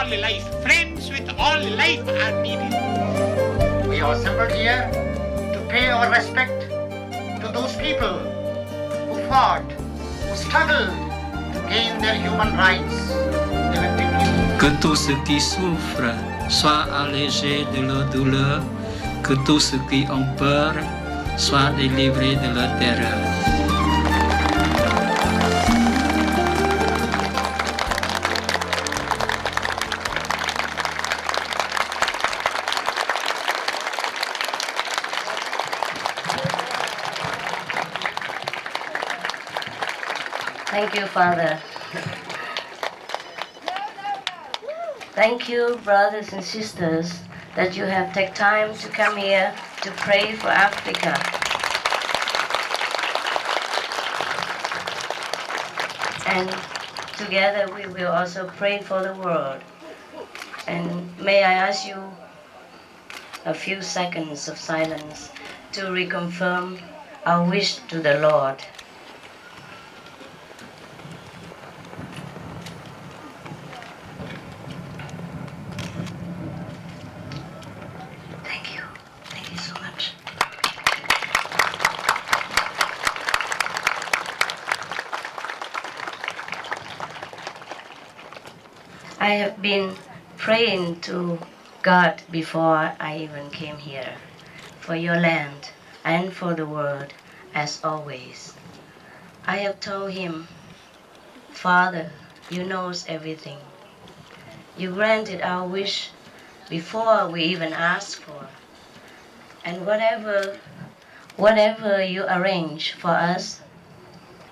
all life. Friends with all life are needed. We are assembled here to pay our respect to those people who fought, who struggled to gain their human rights. Que tout ce qui souffre soit allégé de leur douleur, que tous ceux qui ont peur soient délivrés de leur terreur. Thank you, Father. Thank you, brothers and sisters, that you have taken time to come here to pray for Africa. And together we will also pray for the world. And may I ask you a few seconds of silence to reconfirm our wish to the Lord. I have been praying to God before I even came here, for your land and for the world, as always. I have told him, Father, you know everything. You granted our wish before we even asked for. And whatever you arrange for us,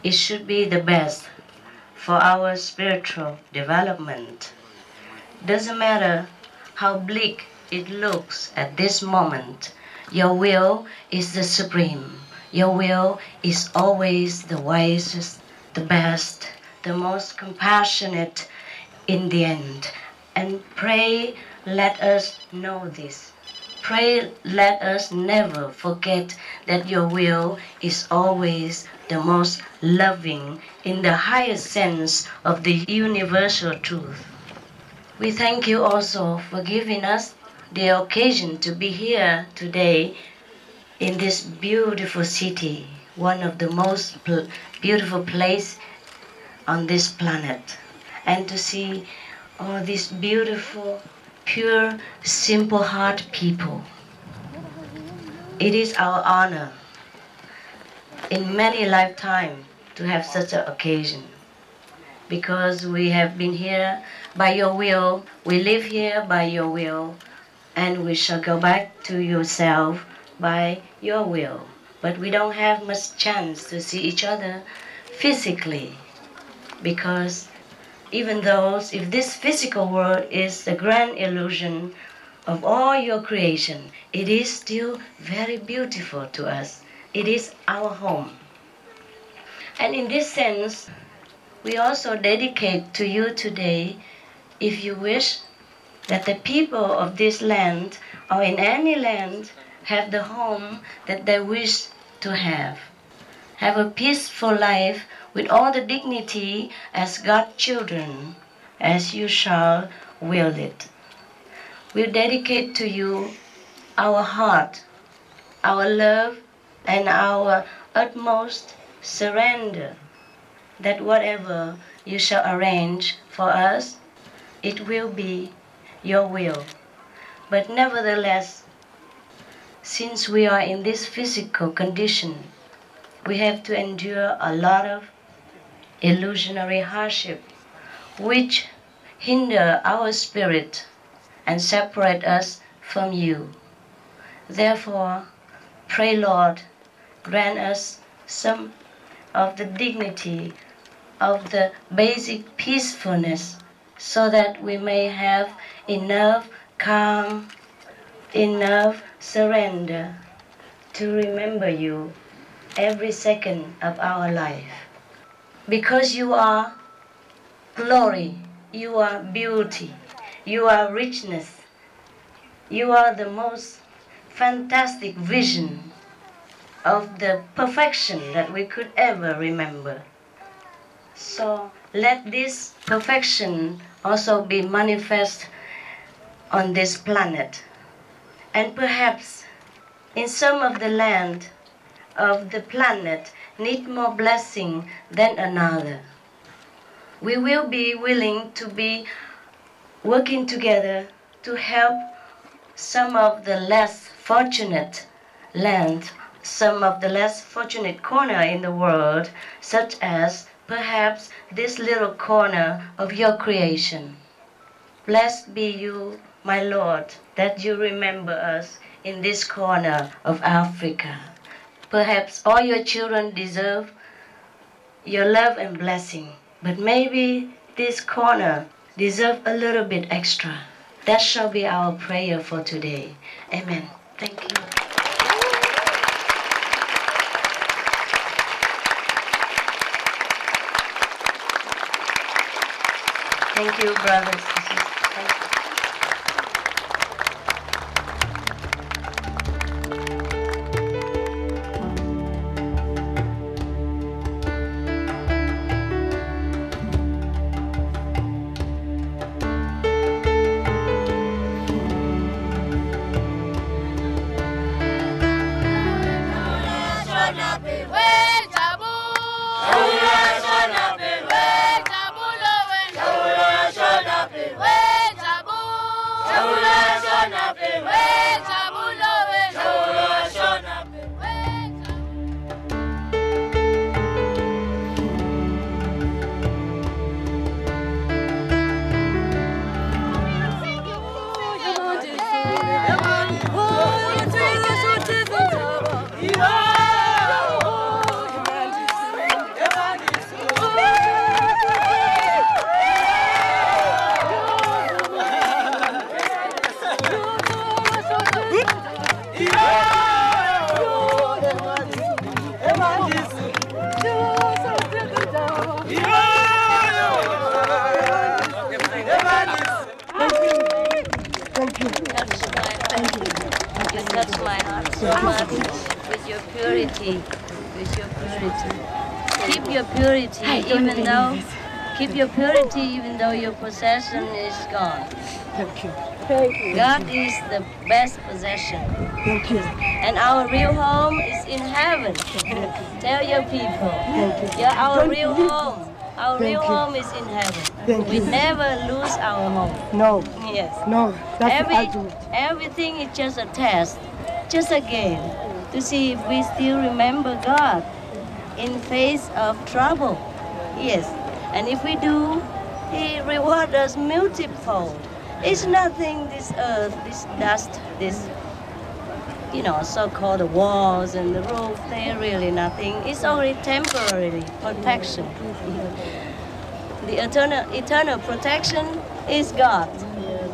it should be the best for our spiritual development. Doesn't matter how bleak it looks at this moment, your will is the supreme. Your will is always the wisest, the best, the most compassionate in the end. And pray, let us know this. Pray, let us never forget that your will is always the most loving in the highest sense of the universal truth. We thank you also for giving us the occasion to be here today in this beautiful city, one of the most beautiful places on this planet, and to see all these beautiful, pure, simple heart people. It is our honor in many lifetimes to have such an occasion. Because we have been here by your will, we live here by your will, and we shall go back to yourself by your will. But we don't have much chance to see each other physically, because even though if this physical world is the grand illusion of all your creation, it is still very beautiful to us. It is our home. And in this sense, we also dedicate to you today, if you wish, that the people of this land or in any land have the home that they wish to have. Have a peaceful life with all the dignity as God's children, as you shall will it. We dedicate to you our heart, our love, and our utmost surrender, that whatever you shall arrange for us, it will be your will. But nevertheless, since we are in this physical condition, we have to endure a lot of illusionary hardship, which hinder our spirit and separate us from you. Therefore, pray, Lord, grant us some of the dignity of the basic peacefulness, so that we may have enough calm, enough surrender to remember you every second of our life. Because you are glory, you are beauty, you are richness, you are the most fantastic vision of the perfection that we could ever remember. So let this perfection also be manifest on this planet. And perhaps in some of the land of the planet need more blessing than another. We will be willing to be working together to help some of the less fortunate land, some of the less fortunate corner in the world, such as perhaps this little corner of your creation. Blessed be you, my Lord, that you remember us in this corner of Africa. Perhaps all your children deserve your love and blessing, but maybe this corner deserves a little bit extra. That shall be our prayer for today. Amen. Thank you. Thank you, brothers. Keep your purity even though your possession is gone. Thank you. God is the best possession. Thank you. And our real home is in heaven. Tell your people. Thank you. Our real home is in heaven. Thank we you. Never lose our home. No. Yes. No. That's everything is just a test, just a game, to see if we still remember God in face of trouble. Yes. And if we do, He rewards us multifold. It's nothing, this earth, this dust, this, so-called the walls and the roof, they're really nothing. It's only temporary protection. The eternal protection is God.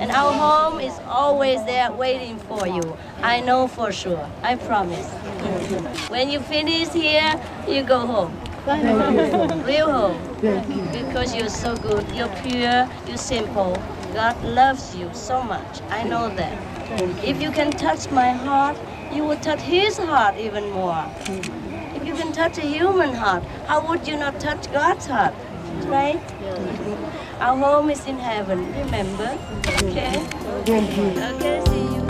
And our home is always there waiting for you. I know for sure. I promise. When you finish here, you go home. Real home. Because you're so good, you're pure, you're simple. God loves you so much. I know that. If you can touch my heart, you will touch His heart even more. If you can touch a human heart, how would you not touch God's heart? Right? Our home is in heaven, remember? Okay? Okay, see you.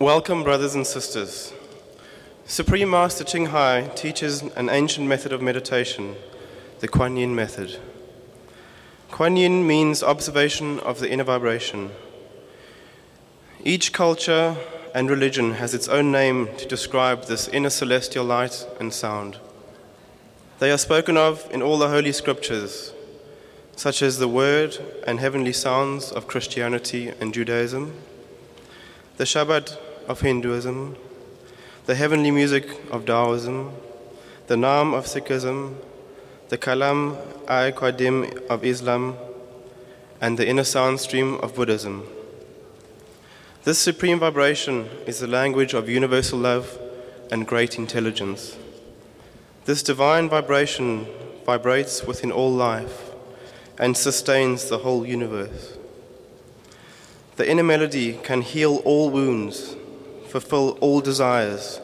Welcome, brothers and sisters. Supreme Master Ching Hai teaches an ancient method of meditation, the Kuan Yin method. Kuan Yin means observation of the inner vibration. Each culture and religion has its own name to describe this inner celestial light and sound. They are spoken of in all the holy scriptures, such as the word and heavenly sounds of Christianity and Judaism, the Shabbat of Hinduism, the heavenly music of Taoism, the Naam of Sikhism, the Kalam al-Qadim of Islam, and the inner sound stream of Buddhism. This supreme vibration is the language of universal love and great intelligence. This divine vibration vibrates within all life and sustains the whole universe. The inner melody can heal all wounds, fulfill all desires,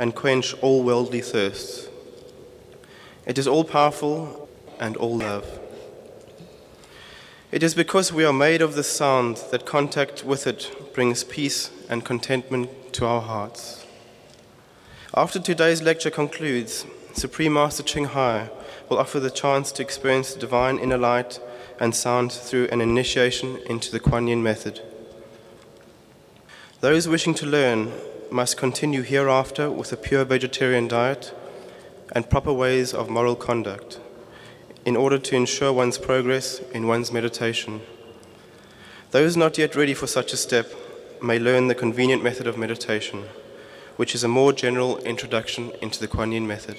and quench all worldly thirsts. It is all-powerful and all-love. It is because we are made of this sound that contact with it brings peace and contentment to our hearts. After today's lecture concludes, Supreme Master Ching Hai will offer the chance to experience the divine inner light and sound through an initiation into the Kuan Yin method. Those wishing to learn must continue hereafter with a pure vegetarian diet and proper ways of moral conduct in order to ensure one's progress in one's meditation. Those not yet ready for such a step may learn the convenient method of meditation, which is a more general introduction into the Kuan Yin method.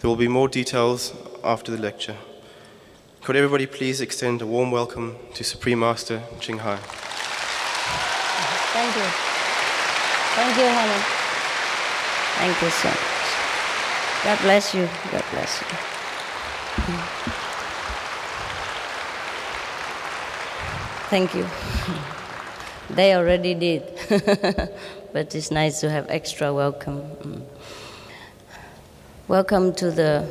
There will be more details after the lecture. Could everybody please extend a warm welcome to Supreme Master Ching Hai. Thank you. Thank you, honey. Thank you so much. God bless you. God bless you. Thank you. They already did. But it's nice to have extra welcome. Welcome to the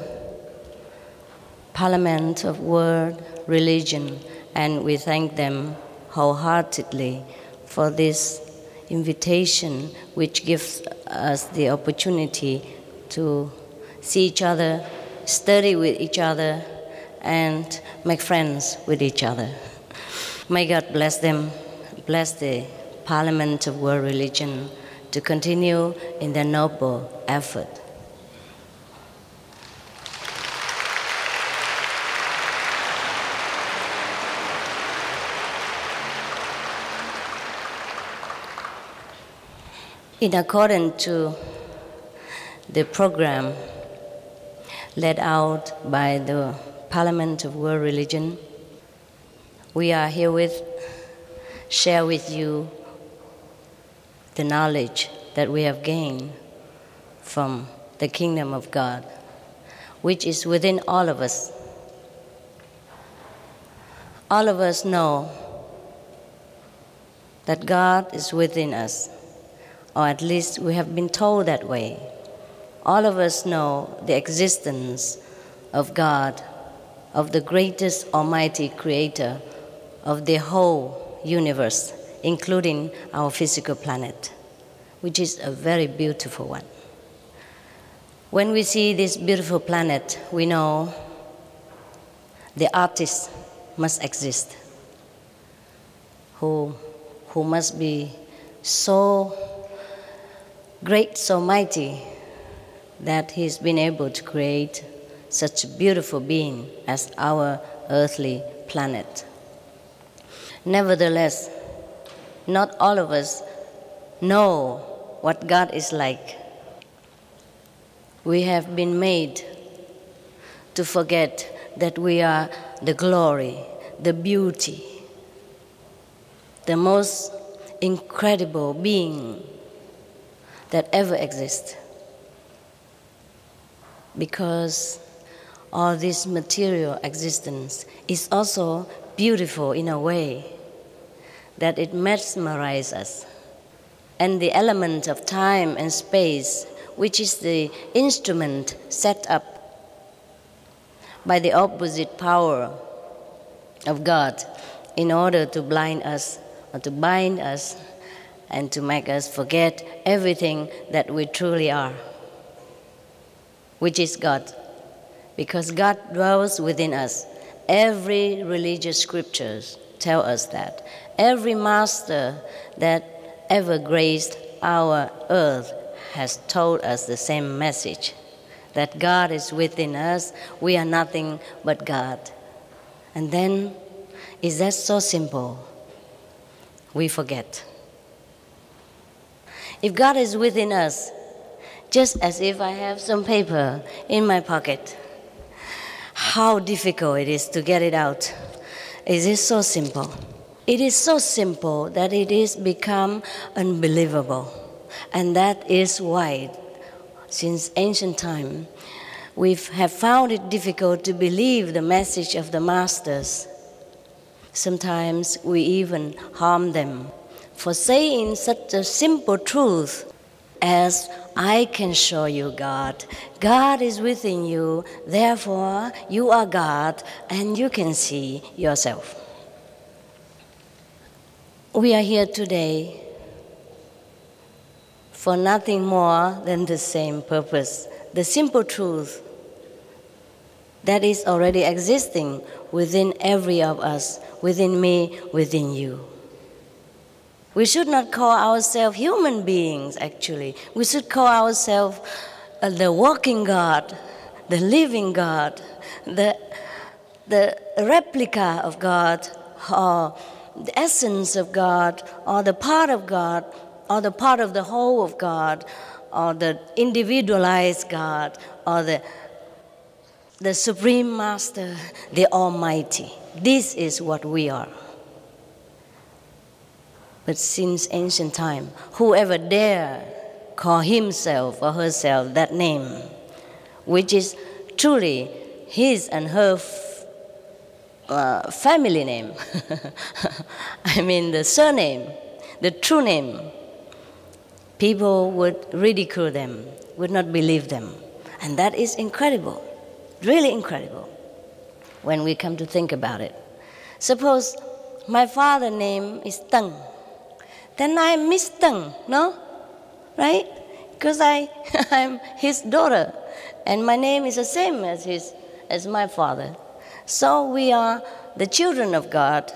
Parliament of World Religions, and we thank them wholeheartedly for this invitation, which gives us the opportunity to see each other, study with each other, and make friends with each other. May God bless them, bless the Parliament of World Religion to continue in their noble effort. In accordance to the program laid out by the Parliament of World Religion, we are herewith share with you the knowledge that we have gained from the Kingdom of God, which is within all of us. All of us know that God is within us, or at least we have been told that way. All of us know the existence of God, of the greatest almighty creator of the whole universe, including our physical planet, which is a very beautiful one. When we see this beautiful planet, we know the artist must exist, who must be so great, so mighty, that he's been able to create such a beautiful being as our earthly planet. Nevertheless, not all of us know what God is like. We have been made to forget that we are the glory, the beauty, the most incredible being that ever exists, because all this material existence is also beautiful in a way that it mesmerizes us. And the element of time and space, which is the instrument set up by the opposite power of God in order to blind us or to bind us and to make us forget everything that we truly are, which is God. Because God dwells within us. Every religious scriptures tell us that. Every master that ever graced our earth has told us the same message, that God is within us, we are nothing but God. And then, is that so simple? We forget. If God is within us, just as if I have some paper in my pocket, how difficult it is to get it out. Is it so simple? It is so simple that it is become unbelievable. And that is why, since ancient time, we have found it difficult to believe the message of the masters. Sometimes we even harm them for saying such a simple truth as, I can show you God. God is within you, therefore you are God and you can see yourself. We are here today for nothing more than the same purpose, the simple truth that is already existing within every of us, within me, within you. We should not call ourselves human beings, actually. We should call ourselves the walking God, the living God, the replica of God, or the essence of God, or the part of God, or the part of the whole of God, or the individualized God, or the Supreme Master, the Almighty. This is what we are. But since ancient time, whoever dare call himself or herself that name, which is truly his and her family name, I mean the surname, the true name, people would ridicule them, would not believe them. And that is incredible, really incredible, when we come to think about it. Suppose my father's name is Teng, then I miss Teng, no? Right? Because I'm his daughter, and my name is the same as my father. So we are the children of God.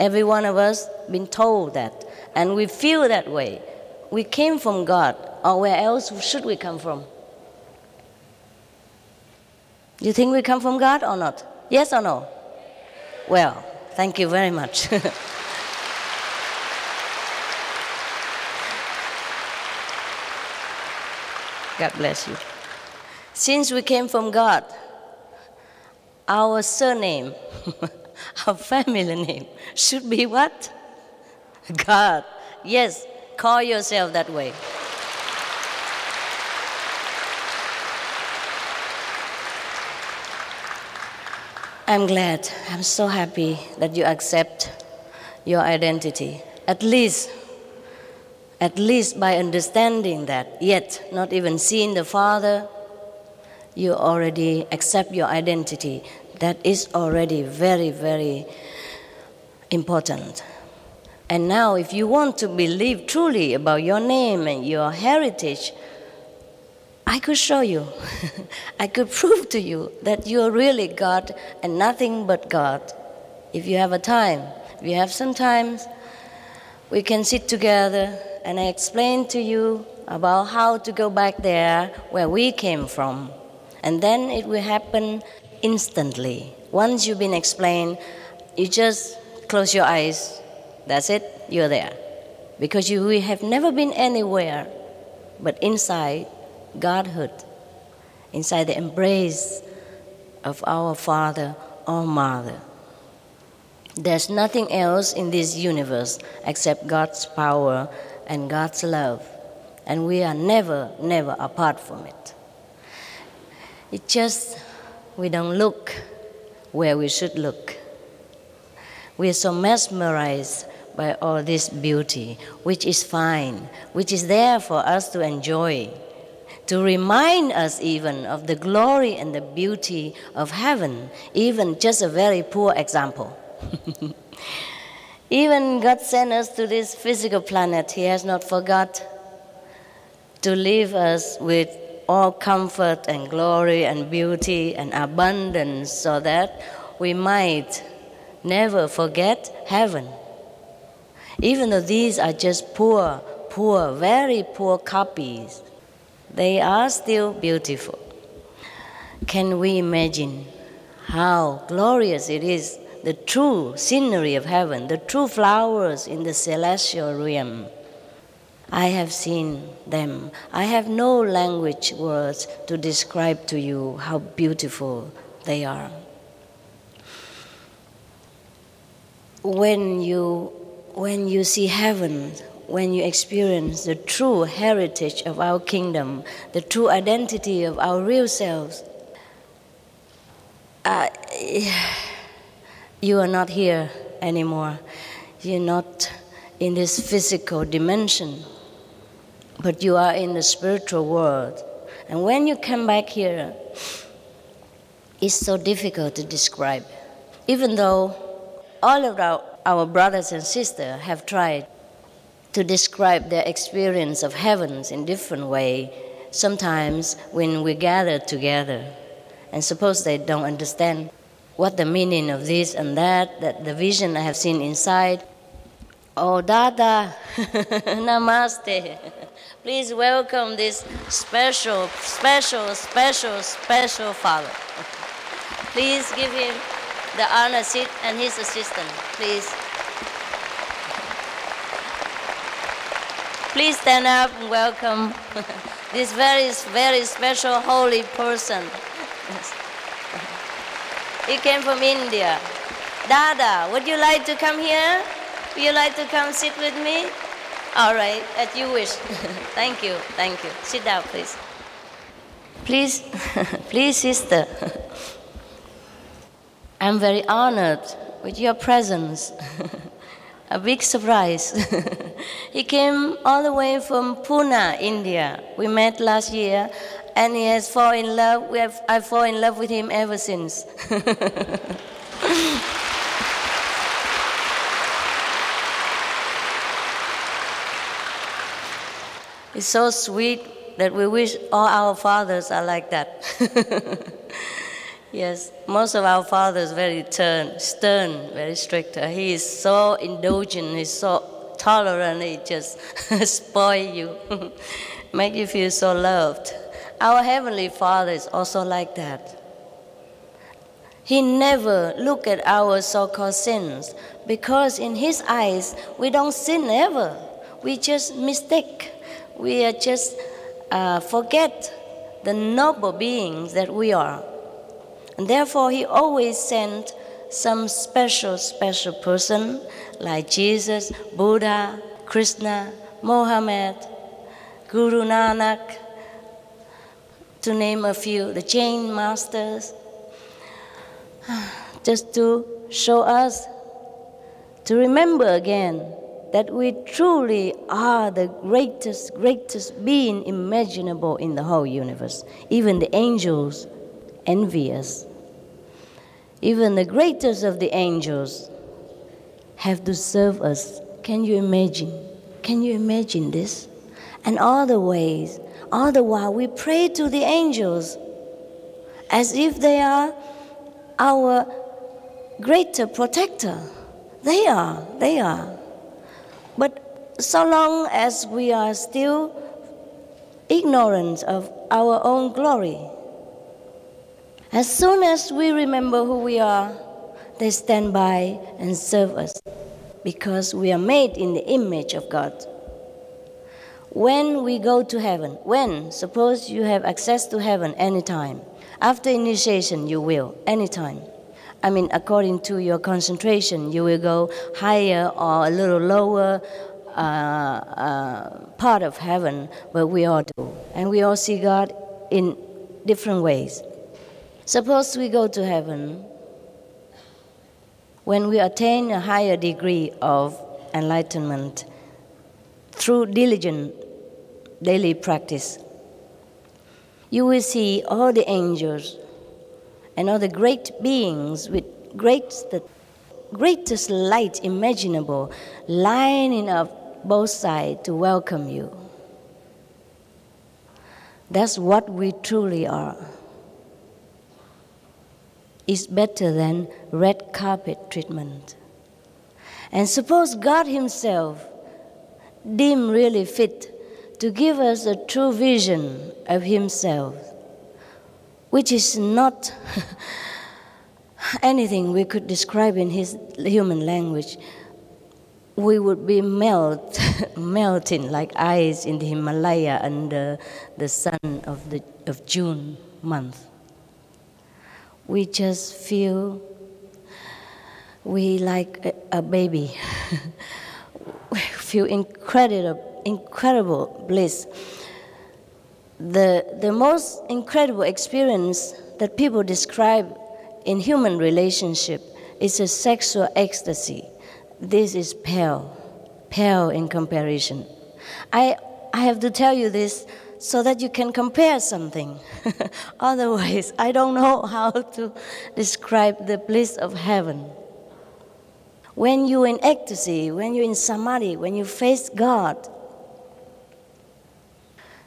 Every one of us been told that, and we feel that way. We came from God, or where else should we come from? You think we come from God or not? Yes or no? Well, thank you very much. God bless you. Since we came from God, our surname, our family name should be what? God. Yes, call yourself that way. I'm glad, I'm so happy that you accept your identity. At least by understanding that, yet not even seeing the Father, you already accept your identity. That is already very, very important. And now if you want to believe truly about your name and your heritage, I could show you, I could prove to you that you are really God and nothing but God. If you have a time, if you have some time, we can sit together and I explain to you about how to go back there where we came from. And then it will happen instantly. Once you've been explained, you just close your eyes. That's it, you're there. Because you have never been anywhere but inside Godhood, inside the embrace of our Father or Mother. There's nothing else in this universe except God's power and God's love. And we are never, never apart from it. It just, we don't look where we should look. We are so mesmerized by all this beauty, which is fine, which is there for us to enjoy, to remind us even of the glory and the beauty of heaven, even just a very poor example. Even God sent us to this physical planet, He has not forgot to leave us with all comfort and glory and beauty and abundance so that we might never forget heaven. Even though these are just poor, very poor copies, they are still beautiful. Can we imagine how glorious it is, the true scenery of heaven, the true flowers in the celestial realm? I have seen them. I have no language words to describe to you how beautiful they are. when you see heaven, when you experience the true heritage of our kingdom, the true identity of our real selves, you are not here anymore. You're not in this physical dimension, but you are in the spiritual world. And when you come back here, it's so difficult to describe. Even though all of our brothers and sisters have tried to describe their experience of heavens in different way, sometimes when we gather together, and suppose they don't understand what the meaning of this and that the vision I have seen inside. Oh, Dada, Namaste. Please welcome this special father. Please give him the honor seat and his assistant, please. Please stand up and welcome this very, very special holy person. Yes. He came from India. Dada, would you like to come here? Would you like to come sit with me? All right, as you wish. Thank you. Sit down, please. Please, sister. I'm very honored with your presence. A big surprise. He came all the way from Pune, India. We met last year, and he has fallen in love. I fall in love with him ever since. It's so sweet that we wish all our fathers are like that. Yes, most of our fathers very stern, very strict. He is so indulgent, he's so tolerant, he just spoil you, make you feel so loved. Our Heavenly Father is also like that. He never look at our so-called sins, because in His eyes we don't sin ever. We just mistake. We just forget the noble beings that we are. And therefore, He always sent some special person like Jesus, Buddha, Krishna, Mohammed, Guru Nanak, to name a few, the Jain masters, just to show us, to remember again that we truly are the greatest being imaginable in the whole universe. Even the angels envy us. Even the greatest of the angels have to serve us. Can you imagine? Can you imagine this? And all the ways, all the while we pray to the angels as if they are our greater protector. They are. But so long as we are still ignorant of our own glory, as soon as we remember who we are, they stand by and serve us, because we are made in the image of God. When we go to heaven, suppose you have access to heaven anytime. After initiation, you will, anytime. I mean, according to your concentration, you will go higher or a little lower part of heaven, but we all do. And we all see God in different ways. Suppose we go to heaven. When we attain a higher degree of enlightenment through diligent daily practice, you will see all the angels and all the great beings with the greatest light imaginable lining up both sides to welcome you. That's what we truly are. It's better than red carpet treatment. And suppose God Himself deemed really fit to give us a true vision of Himself, which is not anything we could describe in His human language. We would be melting like ice in the Himalaya under the sun of June month. We just feel we like a baby. We feel incredible bliss. The most incredible experience that people describe in human relationship is a sexual ecstasy. This is pale in comparison. I have to tell you this so that you can compare something. Otherwise, I don't know how to describe the bliss of heaven. When you're in ecstasy, when you're in samadhi, when you face God,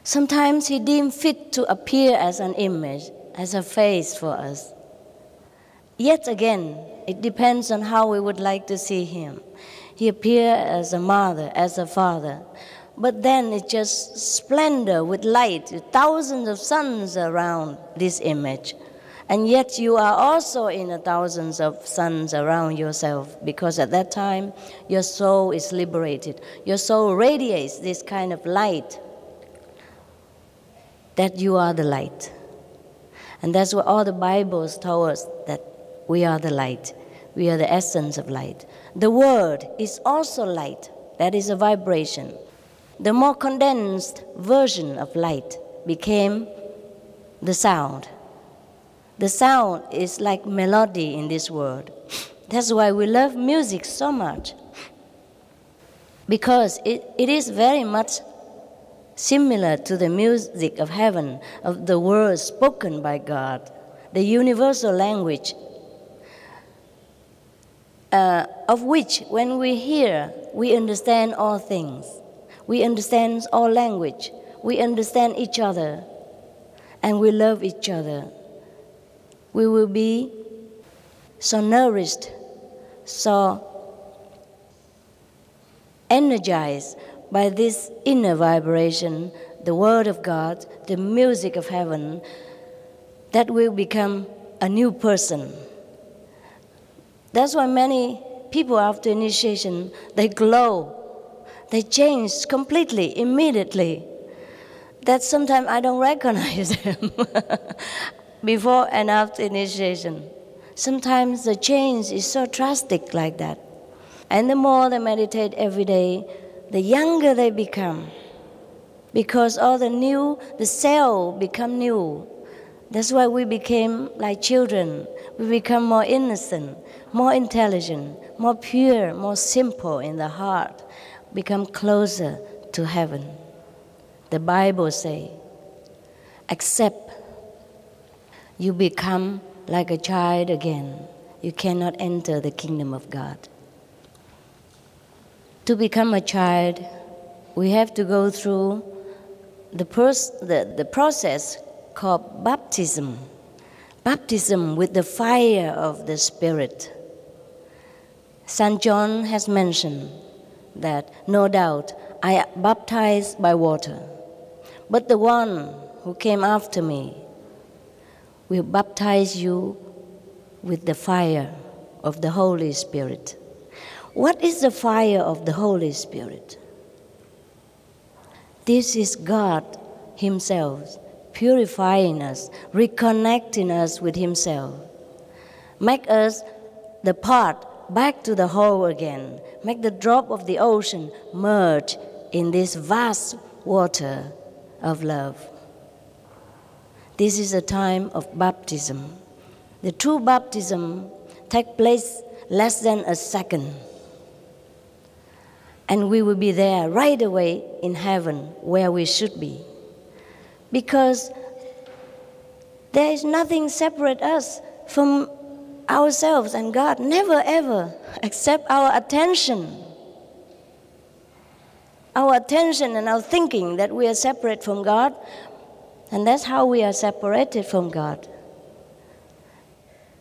sometimes He deemed fit to appear as an image, as a face for us. Yet again, it depends on how we would like to see Him. He appeared as a mother, as a father. But then it's just splendor with light, thousands of suns around this image. And yet you are also in the thousands of suns around yourself, because at that time your soul is liberated. Your soul radiates this kind of light, that you are the light. And that's what all the Bibles tell us, that we are the light. We are the essence of light. The word is also light. That is a vibration. The more condensed version of light became the sound. The sound is like melody in this world. That's why we love music so much, because it is very much similar to the music of heaven, of the words spoken by God, the universal language, of which when we hear, we understand all things. We understand all language. We understand each other. And we love each other. We will be so nourished, so energized by this inner vibration, the Word of God, the music of heaven, that will become a new person. That's why many people after initiation, they glow. They change completely, immediately. That sometimes I don't recognize them before and after initiation. Sometimes the change is so drastic like that. And the more they meditate every day, the younger they become. Because all the cell become new. That's why we became like children. We become more innocent, more intelligent, more pure, more simple in the heart. Become closer to heaven. The Bible says, except you become like a child again, you cannot enter the kingdom of God. To become a child, we have to go through the process called baptism. Baptism with the fire of the Spirit. St. John has mentioned that, no doubt, I baptized by water, but the one who came after me will baptize you with the fire of the Holy Spirit. What is the fire of the Holy Spirit? This is God Himself purifying us, reconnecting us with Himself, make us the part back to the whole again. Make the drop of the ocean merge in this vast water of love. This is a time of baptism. The true baptism takes place less than a second. And we will be there right away in heaven where we should be. Because there is nothing separate us from ourselves and God, never ever accept our attention. Our attention and our thinking that we are separate from God, and that's how we are separated from God.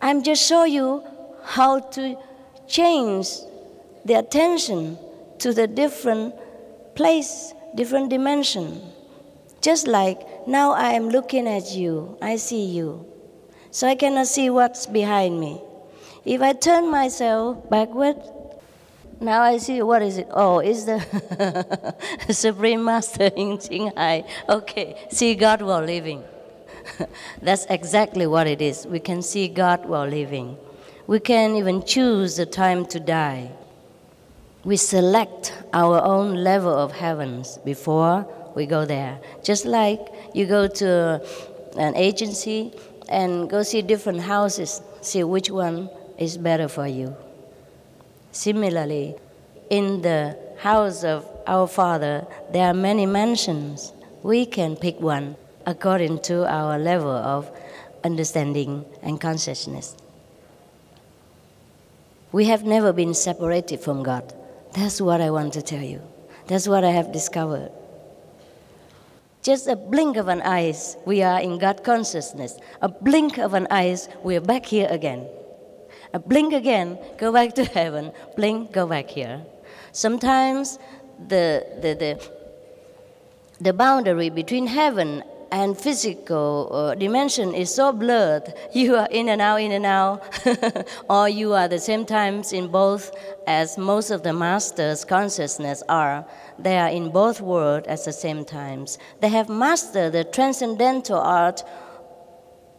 I'm just showing you how to change the attention to the different place, different dimension. Just like now I am looking at you, I see you. So I cannot see what's behind me. If I turn myself backward, now I see, what is it? Oh, it's the Supreme Master Ching Hai. Okay, see God while living. That's exactly what it is. We can see God while living. We can even choose the time to die. We select our own level of heavens before we go there. Just like you go to an agency and go see different houses, see which one is better for you. Similarly, in the house of our Father, there are many mansions. We can pick one according to our level of understanding and consciousness. We have never been separated from God. That's what I want to tell you. That's what I have discovered. Just a blink of an eye, we are in God consciousness. A blink of an eye, we are back here again. A blink again, go back to heaven. Blink, go back here. Sometimes the boundary between heaven and physical dimension is so blurred. You are in and out, or you are the same times in both, as most of the masters' consciousness are. They are in both worlds at the same times. They have mastered the transcendental art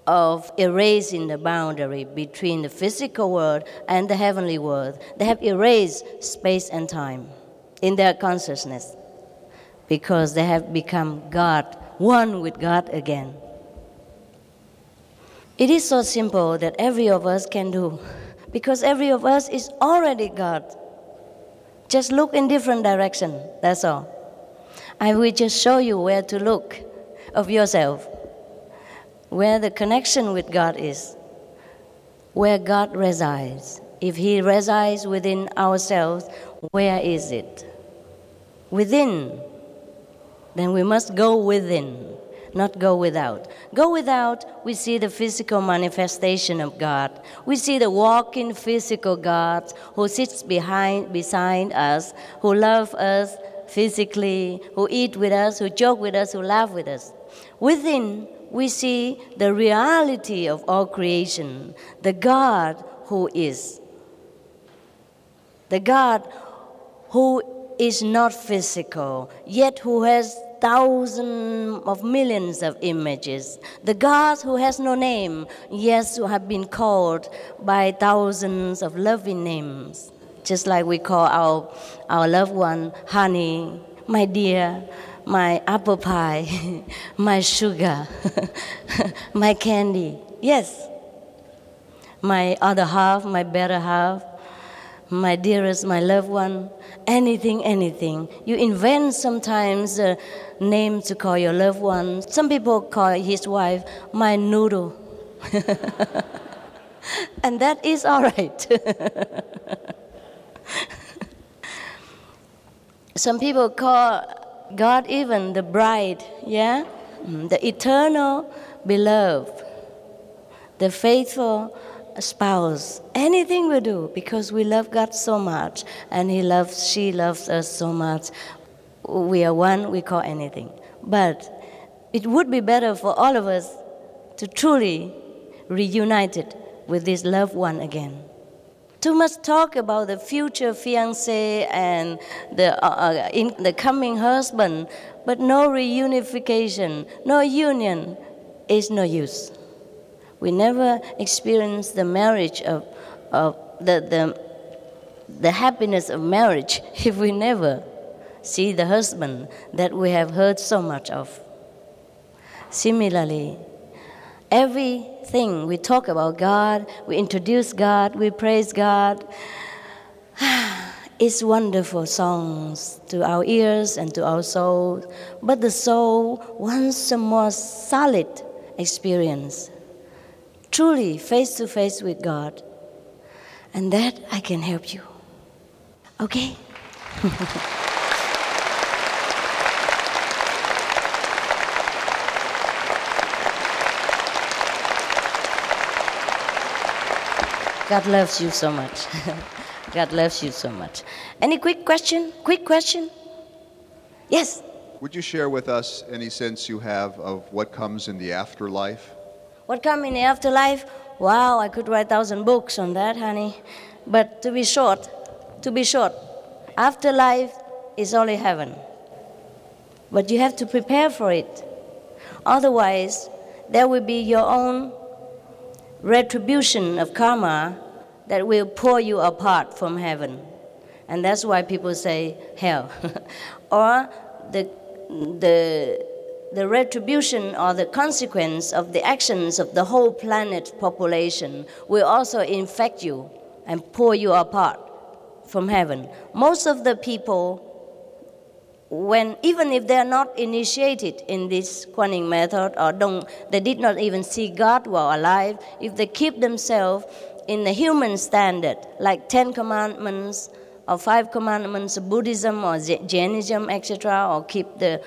of erasing the boundary between the physical world and the heavenly world. They have erased space and time in their consciousness because they have become God, one with God again. It is so simple that every of us can do, because every of us is already God. Just look in different direction, that's all. I will just show you where to look of yourself, where the connection with God is, where God resides. If He resides within ourselves, where is it? Within. Then we must go within, not go without. Go without, we see the physical manifestation of God. We see the walking physical God who sits beside us, who loves us physically, who eats with us, who jokes with us, who laughs with us. Within, we see the reality of all creation, the God who is. The God who is not physical, yet who has thousands of millions of images. The God who has no name, yes, who have been called by thousands of loving names. Just like we call our loved one, honey, my dear, my apple pie, my sugar, my candy. Yes, my other half, my better half, my dearest, my loved one, anything, anything. You invent sometimes a name to call your loved one. Some people call his wife my noodle. And that is all right. Some people call God even the bride, yeah? The eternal beloved, the faithful spouse. Anything we do, because we love God so much, and she loves us so much. We are one, we call anything. But it would be better for all of us to truly reunite with this loved one again. Too much talk about the future fiancé and the coming husband, but no reunification, no union is no use. We never experience the marriage of the happiness of marriage if we never see the husband that we have heard so much of. Similarly, everything we talk about God, we introduce God, we praise God. It's wonderful songs to our ears and to our souls, but the soul wants a more solid experience. Truly face to face with God. And that I can help you. Okay? God loves you so much. God loves you so much. Any quick question? Quick question? Yes? Would you share with us any sense you have of what comes in the afterlife? What comes in the afterlife? Wow, I could write 1,000 books on that, honey. But to be short, afterlife is only heaven. But you have to prepare for it. Otherwise, there will be your own retribution of karma that will pull you apart from heaven. And that's why people say hell. Or the retribution or the consequence of the actions of the whole planet population will also infect you and pull you apart from heaven. Most of the people, even if they are not initiated in this Kuan Yin method or they did not even see God while alive, if they keep themselves in the human standard, like 10 commandments or 5 commandments, Buddhism or Jainism, etc., or keep the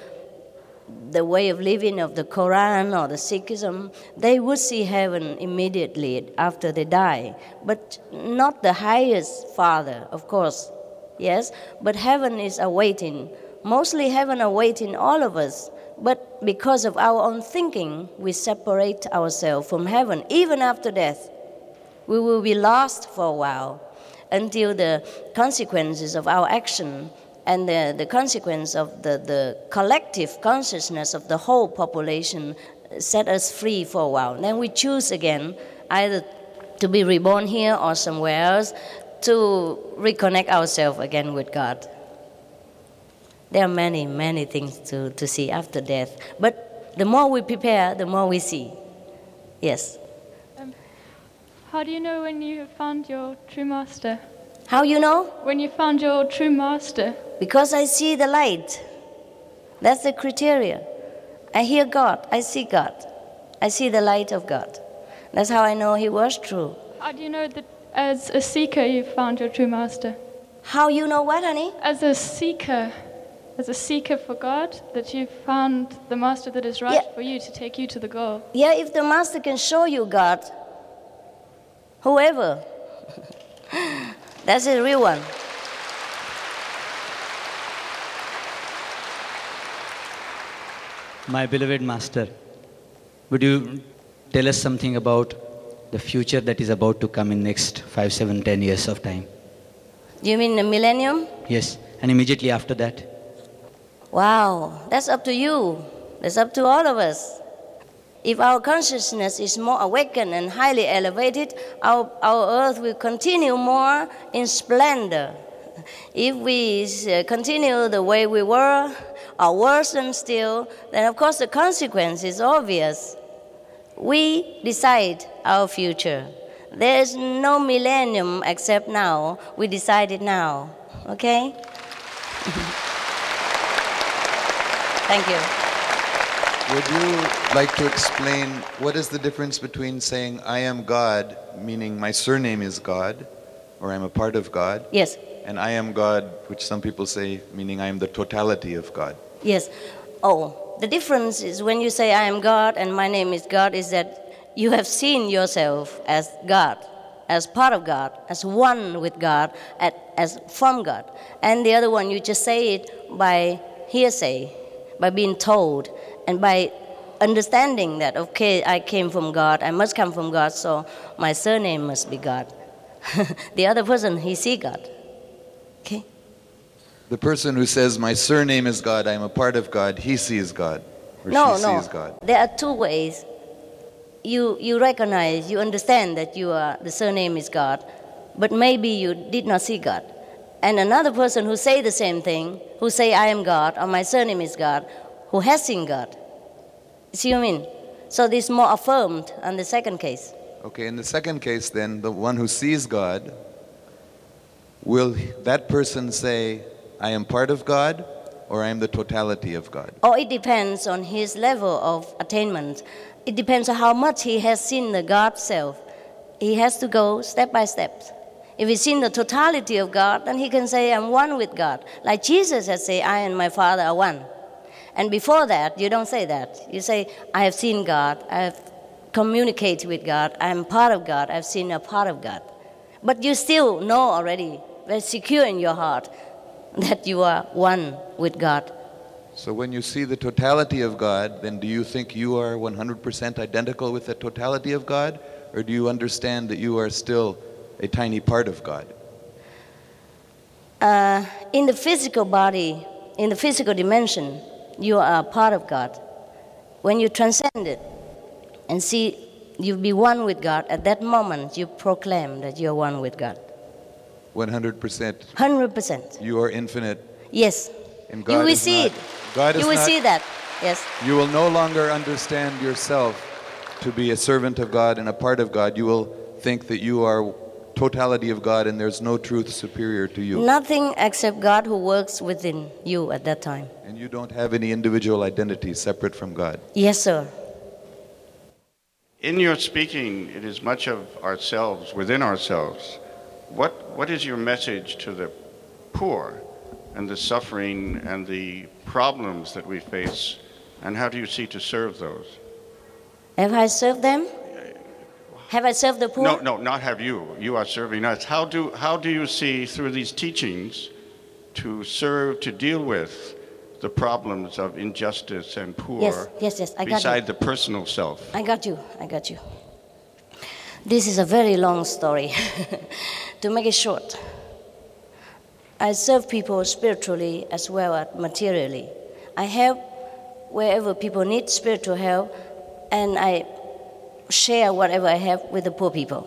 way of living of the Quran or the Sikhism, they would see heaven immediately after they die. But not the highest Father, of course, yes? But heaven is awaiting. Mostly heaven awaiting all of us. But because of our own thinking, we separate ourselves from heaven. Even after death, we will be lost for a while until the consequences of our action and the consequence of the collective consciousness of the whole population set us free for a while. Then we choose again, either to be reborn here or somewhere else, to reconnect ourselves again with God. There are many, many things to see after death. But the more we prepare, the more we see. Yes. How do you know when you found your true master? How you know? When you found your true master. Because I see the light. That's the criteria. I hear God. I see God. I see the light of God. That's how I know he was true. How do you know that as a seeker you found your true master? How you know what, honey? As a seeker for God, that you found the master that is right for you to take you to the goal. Yeah, if the master can show you God, whoever, that's the real one. My beloved master, would you tell us something about the future that is about to come in next 5, 7, 10 years of time? You mean the millennium? Yes, and immediately after that. Wow, that's up to you. That's up to all of us. If our consciousness is more awakened and highly elevated, our earth will continue more in splendor. If we continue the way we were, or worse than still, then of course the consequence is obvious. We decide our future. There is no millennium except now. We decide it now. Okay? Thank you. Would you like to explain what is the difference between saying I am God, meaning my surname is God, or I'm a part of God? Yes. And I am God, which some people say, meaning I am the totality of God. Yes. Oh, the difference is when you say I am God and my name is God is that you have seen yourself as God, as part of God, as one with God, as from God. And the other one, you just say it by hearsay, by being told, and by understanding that, okay, I came from God, I must come from God, so my surname must be God. The other person, he see God. Okay? The person who says, my surname is God, I am a part of God, he sees God, or she sees God. There are two ways. You recognize, you understand that the surname is God, but maybe you did not see God. And another person who say the same thing, who say I am God or my surname is God, who has seen God. See what I mean? So this is more affirmed on the second case. Okay, in the second case then, the one who sees God, will that person say, I am part of God or I am the totality of God? Oh, it depends on his level of attainment. It depends on how much he has seen the God self. He has to go step by step. If he's seen the totality of God, then he can say, I'm one with God. Like Jesus has said, I and my Father are one. And before that, you don't say that. You say, I have seen God, I have communicated with God, I am part of God, I've seen a part of God. But you still know already, very secure in your heart, that you are one with God. So when you see the totality of God, then do you think you are 100% identical with the totality of God? Or do you understand that you are still a tiny part of God? In the physical body, in the physical dimension, you are a part of God. When you transcend it and see you be one with God, at that moment you proclaim that you are one with God. 100%. 100%. You are infinite. Yes. And God you will see not, it. God you will not, see that. Yes. You will no longer understand yourself to be a servant of God and a part of God. You will think that you are totality of God and there's no truth superior to you. Nothing except God who works within you at that time. And you don't have any individual identity separate from God. Yes, sir. In your speaking, it is much of ourselves within ourselves. What is your message to the poor and the suffering and the problems that we face, and how do you see to serve those? Have I served them? Have I served the poor? No, not have you. You are serving us. How do you see through these teachings to serve, to deal with the problems of injustice and poor? Yes, I got you. Beside the personal self. I got you. This is a very long story. To make it short, I serve people spiritually as well as materially. I help wherever people need spiritual help, and I share whatever I have with the poor people.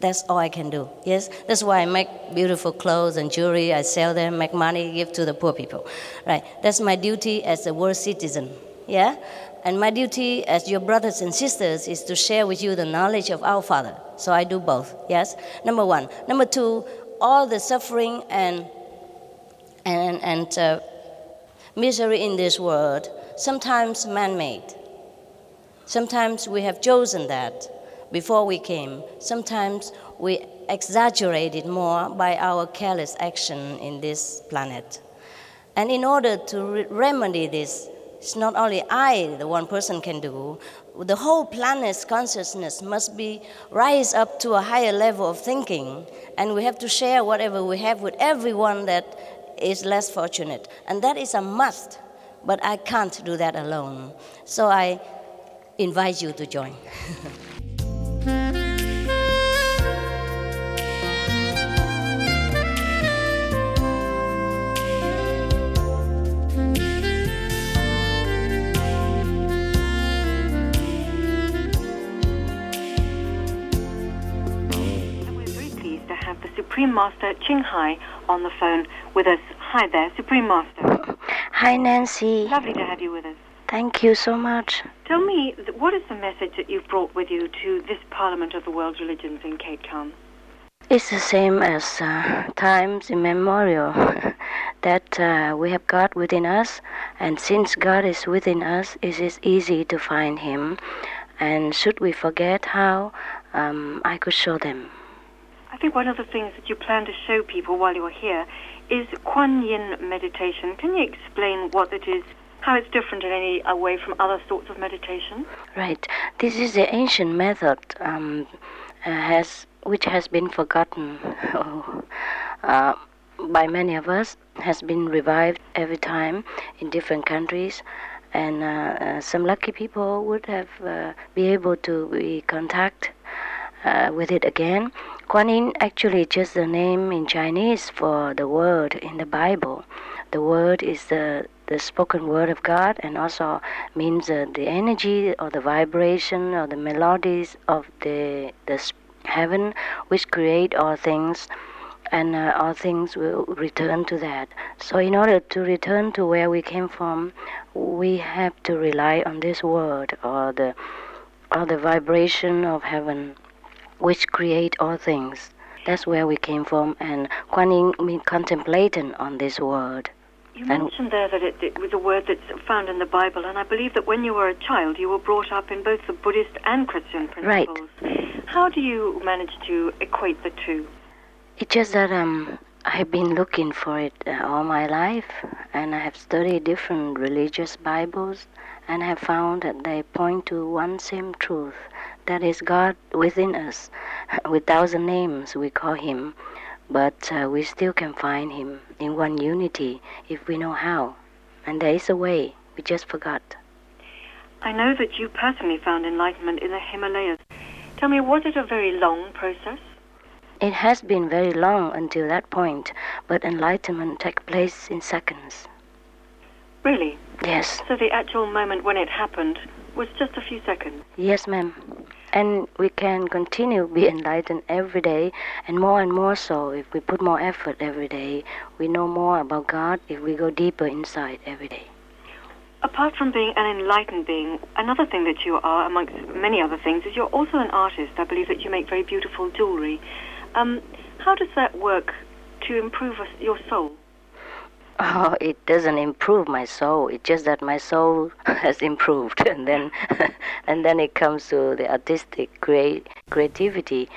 That's all I can do. Yes, that's why I make beautiful clothes and jewelry. I sell them, make money, give to the poor people. Right? That's my duty as a world citizen. Yeah, and my duty as your brothers and sisters is to share with you the knowledge of our Father. So I do both. Yes. Number one. Number two. All the suffering and misery in this world, sometimes man-made. Sometimes we have chosen that before we came. Sometimes we exaggerate it more by our careless action in this planet. And in order to remedy this, it's not only I, the one person, can do. The whole planet's consciousness must be rise up to a higher level of thinking, and we have to share whatever we have with everyone that is less fortunate. And that is a must, but I can't do that alone. So I invite you to join. We're very pleased to have the Supreme Master Ching Hai on the phone with us. Hi there, Supreme Master. Hi, Nancy. Lovely to have you with us. Thank you so much. Tell me, what is the message that you've brought with you to this Parliament of the World Religions in Cape Town? It's the same as times immemorial, that we have God within us, and since God is within us, it is easy to find Him. And should we forget how, I could show them. I think one of the things that you plan to show people while you're here is Kuan Yin meditation. Can you explain what it is? How it's different in any way from other sorts of meditation? Right. This is the ancient method which has been forgotten by many of us, has been revived every time in different countries. And some lucky people would have be able to be contact with it again. Kuan Yin actually just the name in Chinese for the word in the Bible. The word is the spoken word of God, and also means the energy or the vibration or the melodies of the heaven which create all things, and all things will return to that. So in order to return to where we came from, we have to rely on this word or the vibration of heaven which create all things. That's where we came from, and Kuan Yin means contemplating on this word. You mentioned there that it was a word that's found in the Bible, and I believe that when you were a child, you were brought up in both the Buddhist and Christian principles. Right. How do you manage to equate the two? It's just that I've been looking for it all my life, and I have studied different religious Bibles, and have found that they point to one same truth, that is God within us. With thousand names we call Him, but we still can find Him in one unity if we know how. And there is a way, we just forgot. I know that you personally found enlightenment in the Himalayas. Tell me, was it a very long process? It has been very long until that point, but enlightenment takes place in seconds. Really? Yes. So the actual moment when it happened was just a few seconds? Yes, ma'am. And we can continue to be enlightened every day, and more so if we put more effort every day. We know more about God if we go deeper inside every day. Apart from being an enlightened being, another thing that you are, amongst many other things, is you're also an artist. I believe that you make very beautiful jewelry. How does that work to improve your soul? Oh, it doesn't improve my soul. It's just that my soul has improved, and then it comes to the artistic creativity,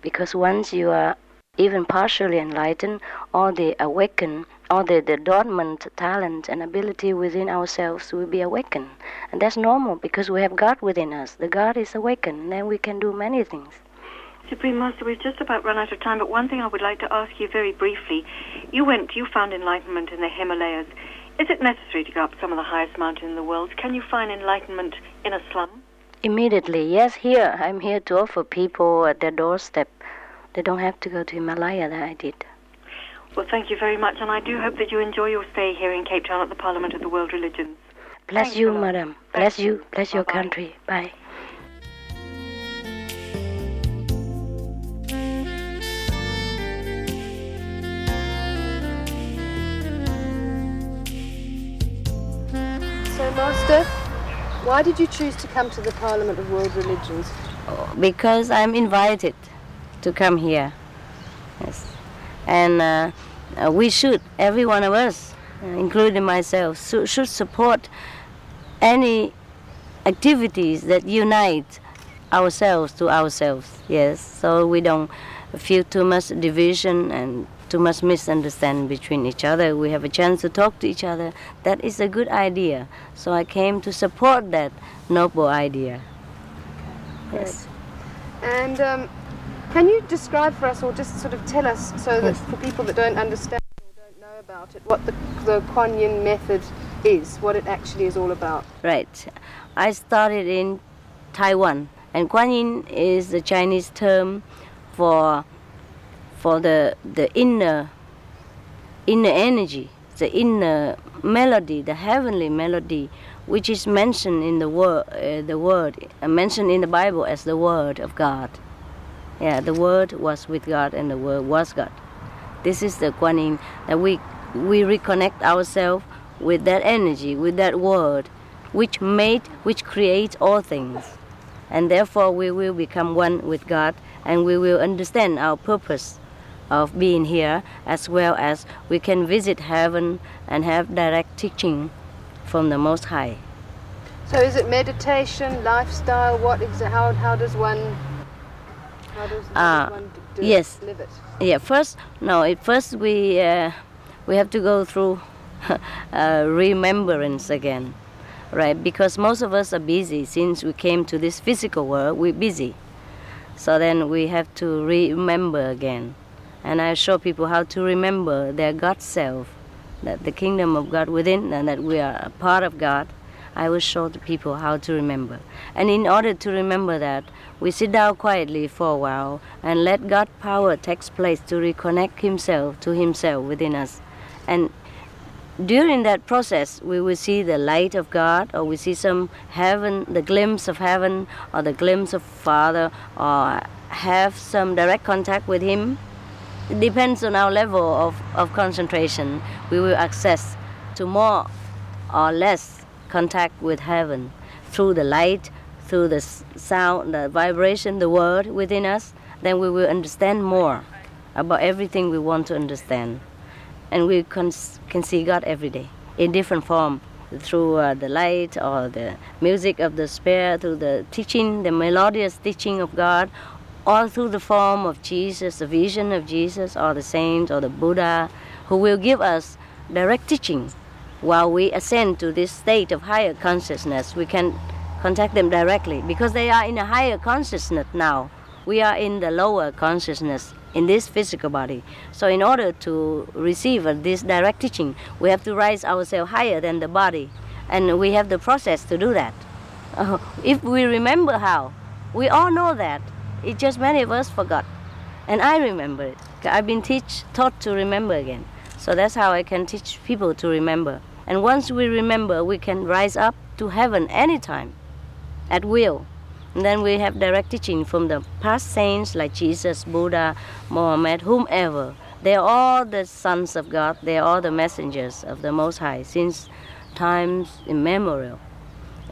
because once you are even partially enlightened, all the awakened, all the dormant talent and ability within ourselves will be awakened, and that's normal because we have God within us. The God is awakened, and then we can do many things. Supreme Master, we've just about run out of time, but one thing I would like to ask you very briefly. You found enlightenment in the Himalayas. Is it necessary to go up some of the highest mountains in the world? Can you find enlightenment in a slum? Immediately, yes, here. I'm here to offer people at their doorstep. They don't have to go to Himalaya that I did. Well, thank you very much, and I do hope that you enjoy your stay here in Cape Town at the Parliament of the World Religions. Bless Thanks you, madam. Bless you. Bless Bye-bye. Your country. Bye. Master, why did you choose to come to the Parliament of World Religions? Because I'm invited to come here. Yes, and we should, every one of us, including myself, should support any activities that unite ourselves to ourselves. Yes, so we don't feel too much division and too much misunderstanding between each other. We have a chance to talk to each other. That is a good idea. So I came to support that noble idea. Yes. Great. And can you describe for us, or just sort of tell us, so that for people that don't understand or don't know about it, what the Kuan Yin method is, what it actually is all about? Right. I started in Taiwan, and Kuan Yin is the Chinese term for the inner energy, the inner melody, the heavenly melody, which is mentioned in the word mentioned in the Bible as the Word of God. Yeah, the Word was with God, and the Word was God. This is the Kuan Yin, that we reconnect ourselves with that energy, with that Word, which creates all things, and therefore we will become one with God, and we will understand our purpose of being here, as well as we can visit heaven and have direct teaching from the Most High. So is it meditation, lifestyle? What is it? How does one live it? Yeah, first we have to go through remembrance again, right? Because most of us are busy. Since we came to this physical world, we're busy. So then we have to remember again. And I show people how to remember their God self, that the kingdom of God within, and that we are a part of God. I will show the people how to remember. And in order to remember that, we sit down quietly for a while and let God's power takes place to reconnect himself to himself within us. And during that process, we will see the light of God, or we see some heaven, the glimpse of heaven, or the glimpse of Father, or have some direct contact with Him. It depends on our level of concentration. We will access to more or less contact with heaven through the light, through the sound, the vibration, the word within us. Then we will understand more about everything we want to understand. And we can see God every day in different form, through the light or the music of the spirit, through the teaching, the melodious teaching of God, or through the form of Jesus, the vision of Jesus, or the saints, or the Buddha, who will give us direct teaching. While we ascend to this state of higher consciousness, we can contact them directly, because they are in a higher consciousness now. We are in the lower consciousness, in this physical body. So in order to receive this direct teaching, we have to rise ourselves higher than the body, and we have the process to do that. If we remember how, we all know that. It's just many of us forgot, and I remember it. I've been taught to remember again. So that's how I can teach people to remember. And once we remember, we can rise up to heaven anytime, at will. And then we have direct teaching from the past saints like Jesus, Buddha, Mohammed, whomever. They are all the sons of God. They are all the messengers of the Most High since times immemorial.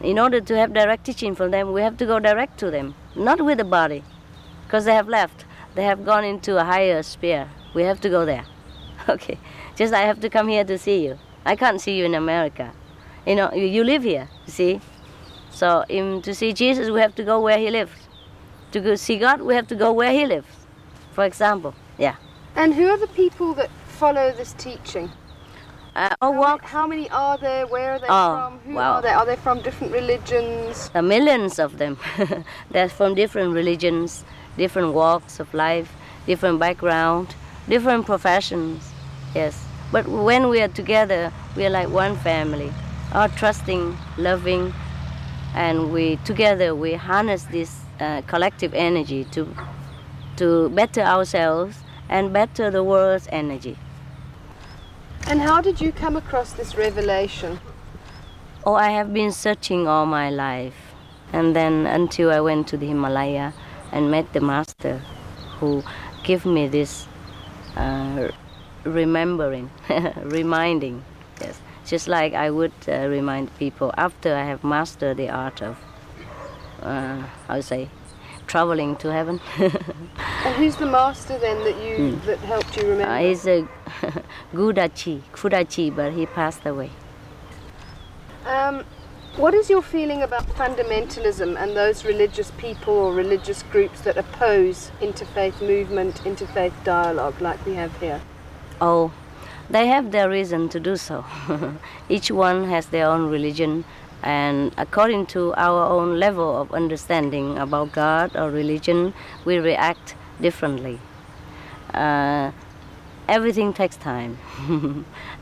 In order to have direct teaching from them, we have to go direct to them, not with the body, because they have left. They have gone into a higher sphere. We have to go there. Okay. Just I have to come here to see you. I can't see you in America. You know, you live here, you see. So to see Jesus, we have to go where he lives. To go see God, we have to go where he lives, for example. Yeah. And who are the people that follow this teaching? How many are there? Where are they from? Who are they? Are they from different religions? Millions of them. They're from different religions, different walks of life, different background, different professions. Yes. But when we are together, we are like one family. All trusting, loving, and together we harness this collective energy to better ourselves and better the world's energy. And how did you come across this revelation? Oh, I have been searching all my life. And then until I went to the Himalaya and met the master who gave me this reminding. Yes, just like I would remind people after I have mastered the art of, traveling to heaven. And who's the master then that helped you remember? He's a Gudachi, but he passed away. What is your feeling about fundamentalism and those religious people or religious groups that oppose interfaith movement, interfaith dialogue like we have here? Oh, they have their reason to do so. Each one has their own religion. And according to our own level of understanding about God or religion, we react differently. Everything takes time.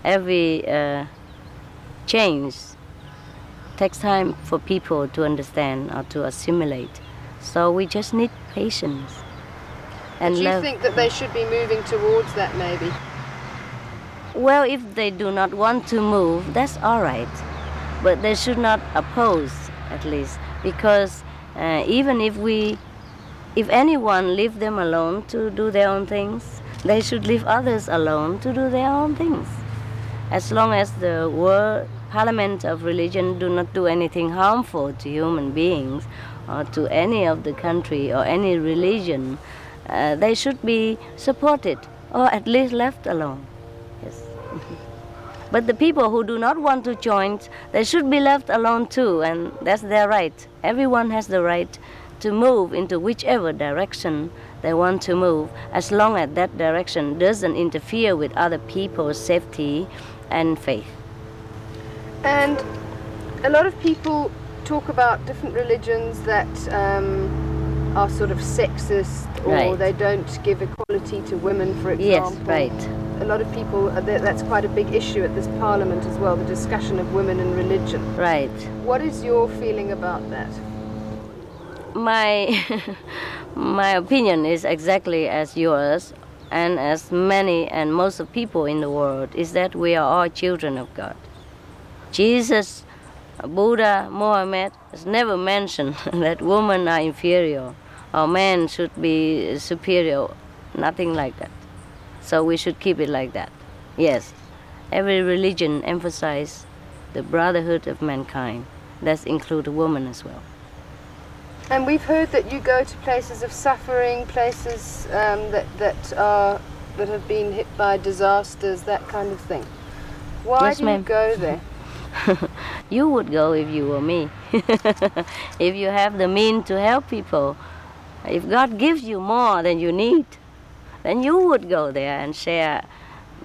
Every change takes time for people to understand or to assimilate. So we just need patience. And do you think that they should be moving towards that maybe? Well, if they do not want to move, that's all right. But they should not oppose, at least, because even if anyone leave them alone to do their own things, they should leave others alone to do their own things. As long as the World Parliament of Religion do not do anything harmful to human beings or to any of the country or any religion, they should be supported or at least left alone. Yes. But the people who do not want to join, they should be left alone too, and that's their right. Everyone has the right to move into whichever direction they want to move, as long as that direction doesn't interfere with other people's safety and faith. And a lot of people talk about different religions that are sort of sexist, or they don't give equality to women, for example. Yes, right. A lot of people, that's quite a big issue at this parliament as well, the discussion of women and religion. Right. What is your feeling about that? My opinion is exactly as yours and as many and most of people in the world, is that we are all children of God. Jesus, Buddha, Mohammed has never mentioned that women are inferior or men should be superior, nothing like that. So we should keep it like that. Yes, every religion emphasizes the brotherhood of mankind. That includes women as well. And we've heard that you go to places of suffering, places that have been hit by disasters, that kind of thing. Why do you go there? You would go if you were me. If you have the means to help people, if God gives you more than you need, then you would go there and share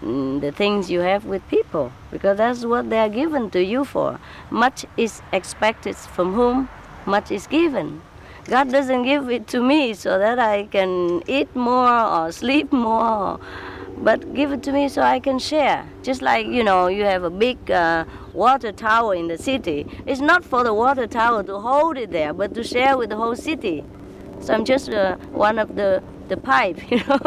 the things you have with people, because that's what they are given to you for. Much is expected from whom much is given. God doesn't give it to me so that I can eat more or sleep more, but give it to me so I can share. Just like, you know, you have a big water tower in the city. It's not for the water tower to hold it there, but to share with the whole city. So I'm just one of the pipe, you know,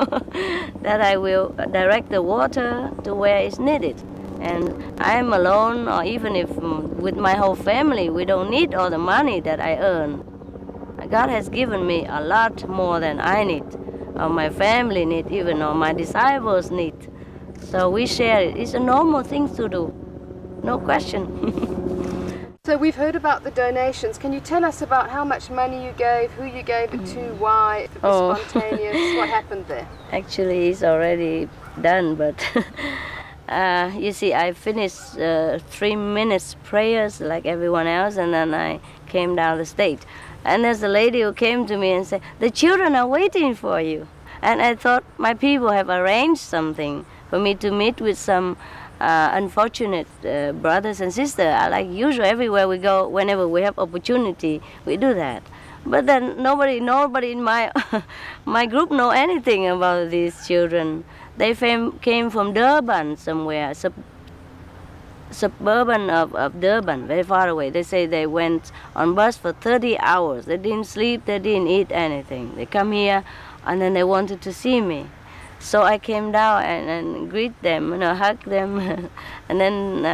that I will direct the water to where it's needed. And I'm alone, or even if with my whole family, we don't need all the money that I earn. God has given me a lot more than I need, or my family need, even or my disciples need. So we share it. It's a normal thing to do, no question. So we've heard about the donations. Can you tell us about how much money you gave, who you gave it to, why, if it was spontaneous, what happened there? Actually, it's already done, but you see, I finished 3 minutes prayers like everyone else, and then I came down the stage. And there's a lady who came to me and said, "The children are waiting for you." And I thought, my people have arranged something for me to meet with some unfortunate brothers and sisters. Like usual, everywhere we go, whenever we have opportunity, we do that. But then nobody in my group know anything about these children. They came from Durban somewhere, suburban of Durban, very far away. They say they went on bus for 30 hours. They didn't sleep, they didn't eat anything. They come here and then they wanted to see me. So I came down and greet them, hug them. And then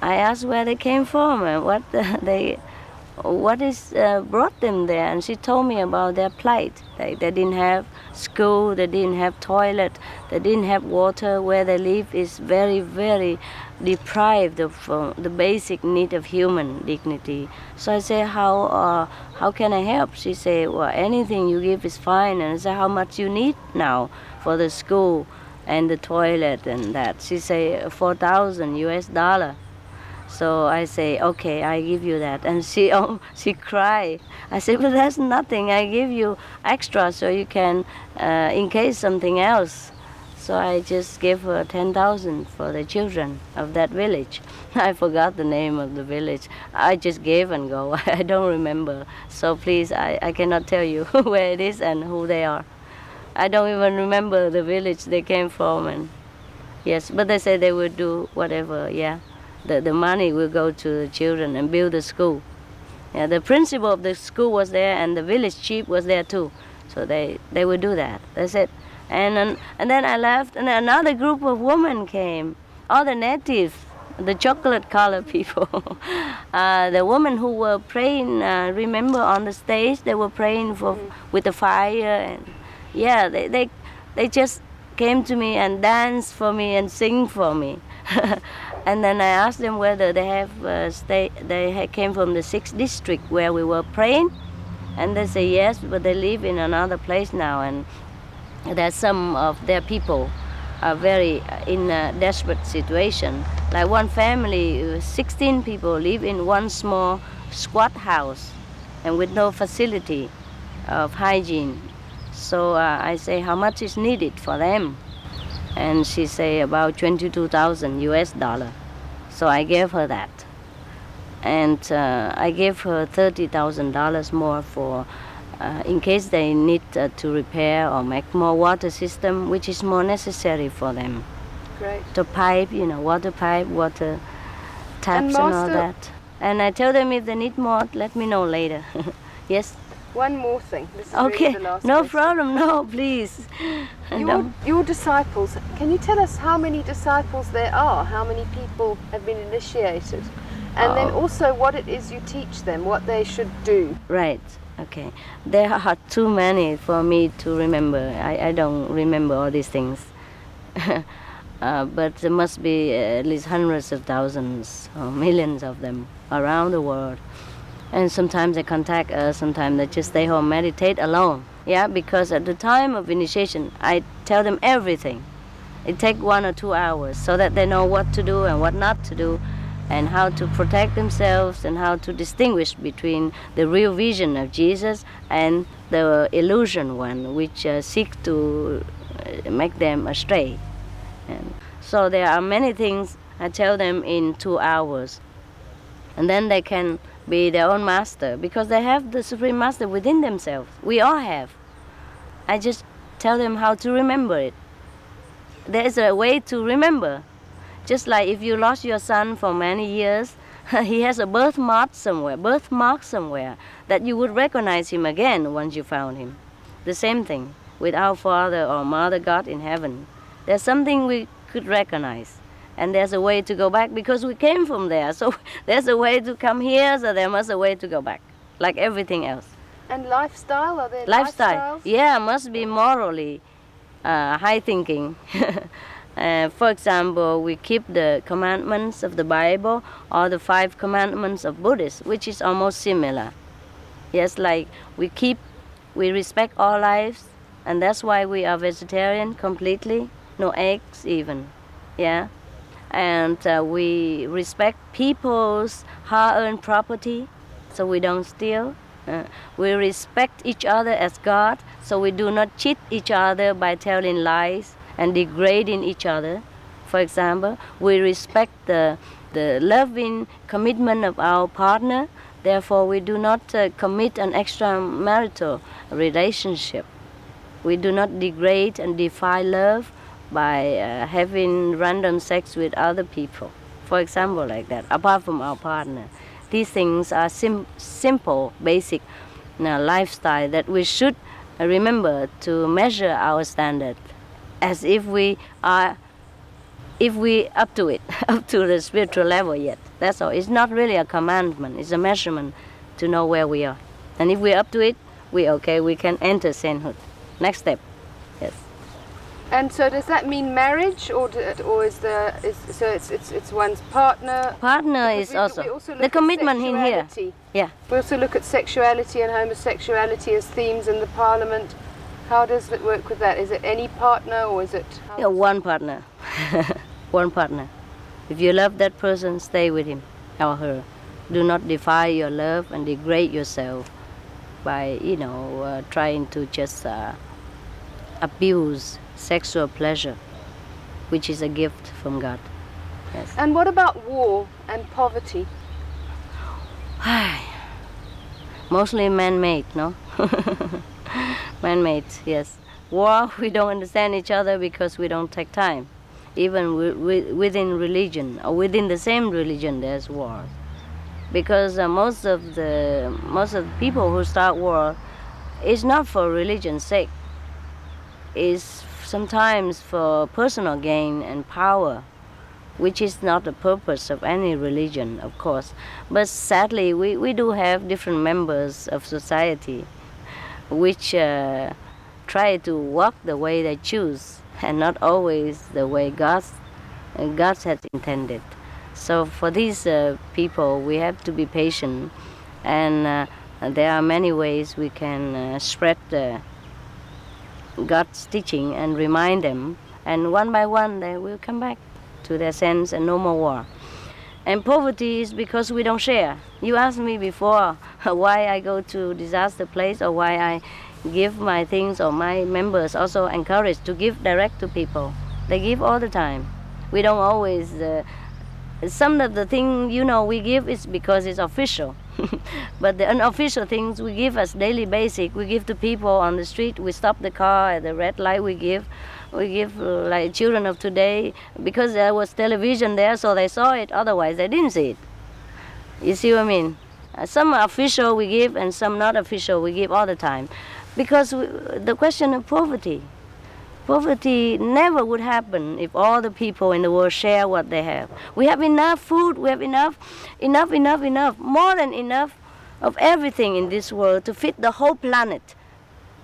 I asked where they came from and what brought them there. And she told me about their plight. They didn't have school, they didn't have toilet, they didn't have water. Where they live is very, very deprived of the basic need of human dignity. So I say, how can I help? She say, well, anything you give is fine. And I say, how much you need now for the school and the toilet and that? She say, $4,000. So I say, okay, I give you that. And she cried. I said, well, that's nothing. I give you extra so you can encase something else. So I just gave her 10,000 for the children of that village. I forgot the name of the village. I just gave and go. I don't remember. So please, I cannot tell you where it is and who they are. I don't even remember the village they came from. And yes, but they say they will do whatever, yeah. The money will go to the children and build the school. Yeah, the principal of the school was there and the village chief was there too. So they would do that. That's it. And then I left and another group of women came. All the natives, the chocolate color people. The women who were praying, remember on the stage, they were praying for with the fire. And yeah, they just came to me and danced for me and sing for me. And then I asked them whether they have came from the 6th district where we were praying, and they say yes, but they live in another place now, and that some of their people are very in a desperate situation. Like one family, 16 people live in one small squat house, and with no facility of hygiene. So I say, how much is needed for them? And she say about $22,000. So I gave her that. And I gave her $30,000 more for, in case they need to repair or make more water system, which is more necessary for them. Great. The pipe, water pipe, water taps and all that. And I tell them if they need more, let me know later. Yes? One more thing. This is okay, really the last no question. Problem, no, please. Your disciples, can you tell us how many disciples there are? How many people have been initiated? And then also what it is you teach them, what they should do. Right, okay. There are too many for me to remember. I don't remember all these things. But there must be at least hundreds of thousands or millions of them around the world. And sometimes they contact us, sometimes they just stay home, meditate alone. Yeah, because at the time of initiation, I tell them everything. It takes 1 or 2 hours so that they know what to do and what not to do, and how to protect themselves and how to distinguish between the real vision of Jesus and the illusion one, which seeks to make them astray. And so there are many things I tell them in 2 hours. And then they can be their own master, because they have the Supreme Master within themselves. We all have. I just tell them how to remember it. There is a way to remember. Just like if you lost your son for many years, he has a birthmark somewhere, that you would recognize him again once you found him. The same thing with our Father or Mother God in heaven. There's something we could recognize. And there's a way to go back because we came from there. So there's a way to come here, so there must be a way to go back, like everything else. And lifestyle? Are there lifestyles? Yeah, must be morally high thinking. For example, we keep the commandments of the Bible or the 5 commandments of Buddhists, which is almost similar. Yes, like we respect all lives, and that's why we are vegetarian completely, no eggs even, yeah. And we respect people's hard-earned property, so we don't steal. We respect each other as God, so we do not cheat each other by telling lies and degrading each other. For example, we respect the loving commitment of our partner, therefore we do not commit an extramarital relationship. We do not degrade and defy love by having random sex with other people, for example, like that, apart from our partner. These things are simple, basic lifestyle that we should remember to measure our standard, as if we up to it, up to the spiritual level yet. That's all. It's not really a commandment. It's a measurement to know where we are. And if we're up to it, we're okay. We can enter sainthood. Next step. Yes. And so, does that mean marriage, it's one's partner? Partner is also the commitment in here. Yeah. We also look at sexuality and homosexuality as themes in the Parliament. How does it work with that? Is it any partner or is it... Yeah, one partner. One partner. If you love that person, stay with him or her. Do not defy your love and degrade yourself by, trying to just abuse sexual pleasure, which is a gift from God. Yes. And what about war and poverty? Mostly man-made, no? Man-made, yes. War, we don't understand each other because we don't take time. Even within religion, or within the same religion, there's war. Because most of the people who start war, it's not for religion's sake. It's sometimes for personal gain and power, which is not the purpose of any religion, of course. But sadly, we do have different members of society which try to walk the way they choose and not always the way God has intended. So for these people, we have to be patient, and there are many ways we can spread God's teaching and remind them, and one by one they will come back to their sense and no more war. And poverty is because we don't share. You asked me before why I go to disaster place or why I give my things, or my members also encouraged to give direct to people. They give all the time. We don't always... some of the things we give is because it's official. But the unofficial things we give as daily basic, we give to people on the street, we stop the car at the red light, we give like children of today, because there was television there, so they saw it, otherwise they didn't see it. You see what I mean? Some are official we give, and some not official we give all the time. Because the question of poverty. Poverty never would happen if all the people in the world share what they have. We have enough food, we have enough, more than enough of everything in this world to feed the whole planet,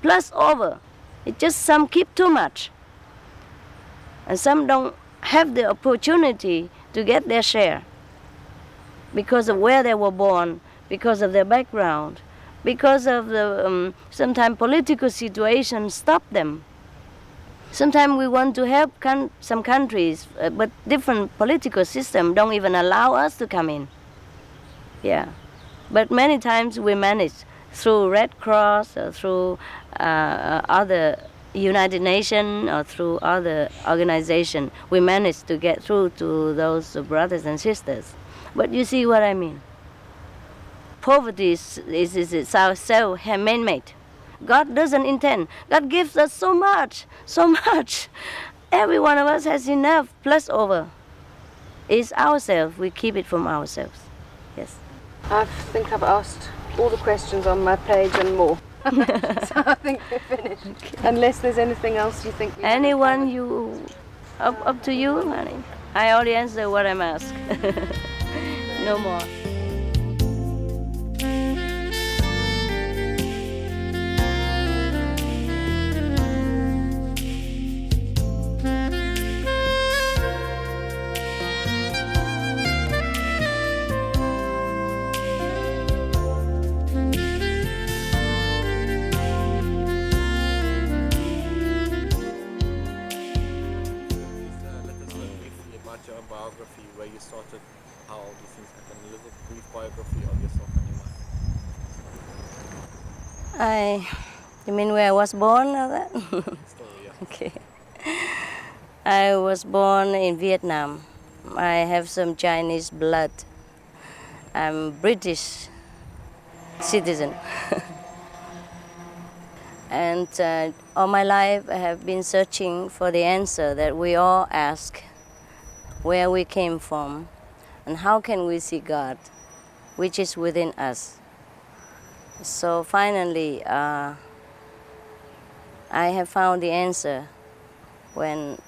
plus over. It's just some keep too much. And some don't have the opportunity to get their share because of where they were born, because of their background, because of the sometimes political situation stop them. Sometimes we want to help some countries, but different political systems don't even allow us to come in. Yeah, but many times we manage through Red Cross or through other United Nations or through other organizations. We manage to get through to those brothers and sisters. But you see what I mean? Poverty is itself man-made. God doesn't intend. God gives us so much, so much. Every one of us has enough, plus over. It's ourselves. We keep it from ourselves. Yes. I think I've asked all the questions on my page and more. So I think we're finished. Okay. Unless there's anything else you think... Anyone you... Up to you, honey. I only answer what I'm asked. No more. biography where you started, how all these things happened, a little brief biography of yourself and your life? You mean where I was born or that? Story, yeah. Okay. I was born in Vietnam. I have some Chinese blood. I'm British citizen. And all my life I have been searching for the answer that we all ask, where we came from and how can we see God, which is within us. So finally, I have found the answer when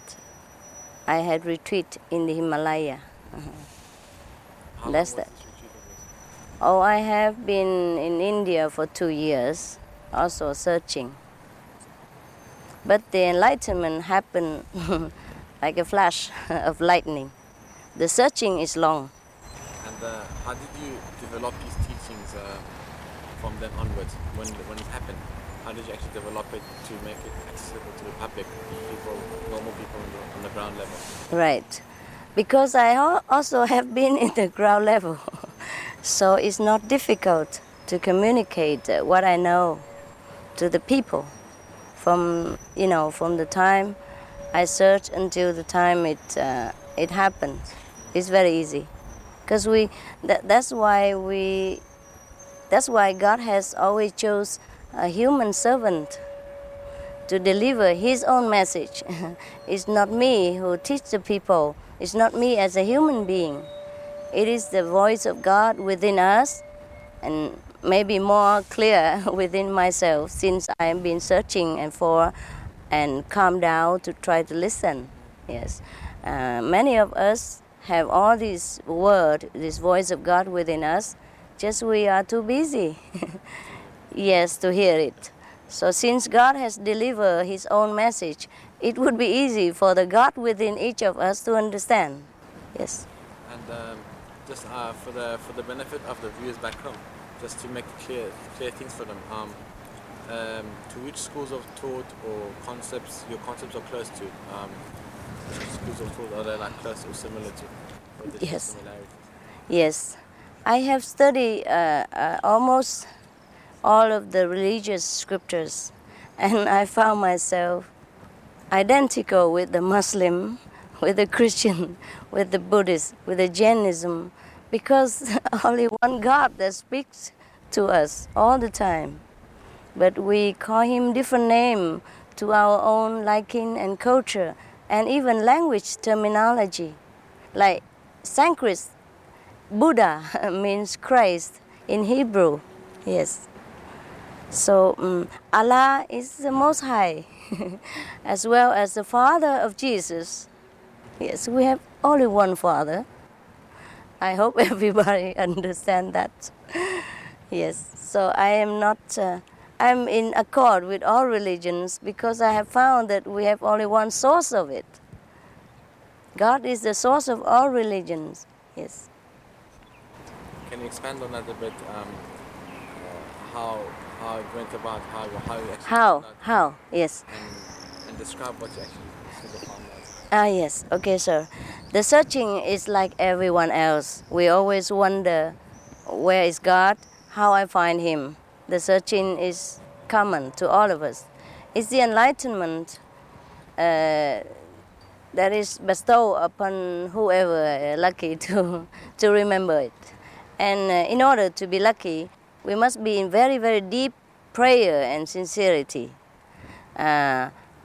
I had retreat in the Himalaya. How That's that. Oh, I have been in India for 2 years, also searching. But the enlightenment happened like a flash of lightning. The searching is long. And how did you develop these teachings from then onwards? When it happened, how did you actually develop it to make it accessible to the public, people, normal people on the ground level? Right, because I also have been in the ground level, so it's not difficult to communicate what I know to the people from the time I searched until the time it happened. It's very easy, because that's why God has always chose a human servant to deliver His own message. It's not me who teach the people. It's not me as a human being. It is the voice of God within us, and maybe more clear within myself, since I have been searching and calm down to try to listen. Yes, many of us have all this word, this voice of God within us, just we are too busy, yes, to hear it. So since God has delivered His own message, it would be easy for the God within each of us to understand. Yes. And just for the benefit of the viewers back home, just to make clear things for them. To which schools of thought or concepts your concepts are close to? Which schools of thought are they like close or similar to? Or yes. Yes, I have studied almost all of the religious scriptures, and I found myself identical with the Muslim, with the Christian, with the Buddhist, with the Jainism. Because only one God that speaks to us all the time. But we call Him different names to our own liking and culture, and even language terminology. Like Sanskrit, Buddha means Christ in Hebrew, yes. So Allah is the Most High, as well as the Father of Jesus. Yes, we have only one Father. I hope everybody understands that. Yes, so I'm in accord with all religions because I have found that we have only one source of it. God is the source of all religions, yes. Can you expand on that a bit, how it went about, how you actually... How, yes. And describe what you actually found out. Ah, yes. Okay, sir. The searching is like everyone else. We always wonder, where is God? How I find Him? The searching is common to all of us. It's the enlightenment that is bestowed upon whoever lucky to remember it. And in order to be lucky, we must be in very, very deep prayer and sincerity.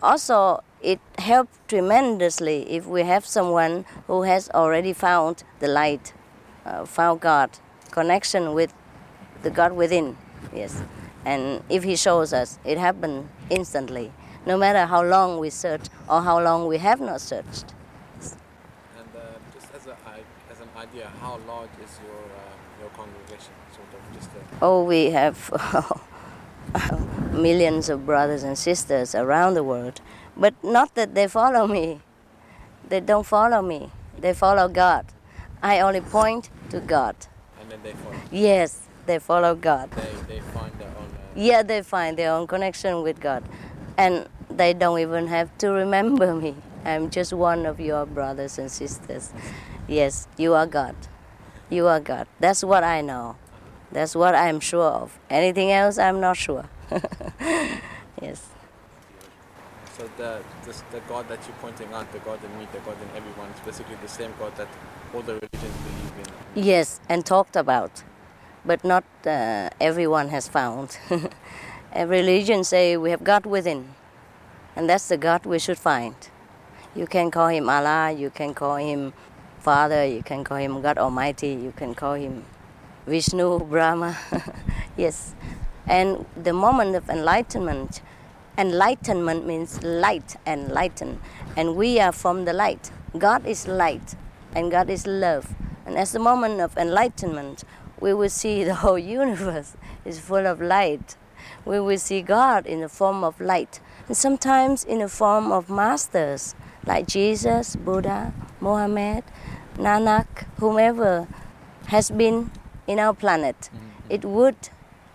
Also, it helps tremendously if we have someone who has already found the light, found God, connection with the God within. Yes, and if He shows us, it happens instantly, no matter how long we search or how long we have not searched. And just as an idea, how large is your congregation? Sort of just we have millions of brothers and sisters around the world. But not that they follow me. They don't follow me. They follow God. I only point to God. And then they follow? Yes, they follow God. They find their own... Yeah, they find their own connection with God. And they don't even have to remember me. I'm just one of your brothers and sisters. Yes, you are God. You are God. That's what I know. That's what I'm sure of. Anything else, I'm not sure. Yes. So the God that you're pointing out, the God in me, the God in everyone, is basically the same God that all the religions believe in. Yes, and talked about, but not everyone has found. Every religion say we have God within, and that's the God we should find. You can call him Allah, you can call him Father, you can call him God Almighty, you can call him Vishnu, Brahma. Yes. And the moment of enlightenment, enlightenment means light and lighten. And we are from the light. God is light and God is love. And as the moment of enlightenment, we will see the whole universe is full of light. We will see God in the form of light. And sometimes in the form of masters like Jesus, Buddha, Mohammed, Nanak, whomever has been in our planet. It would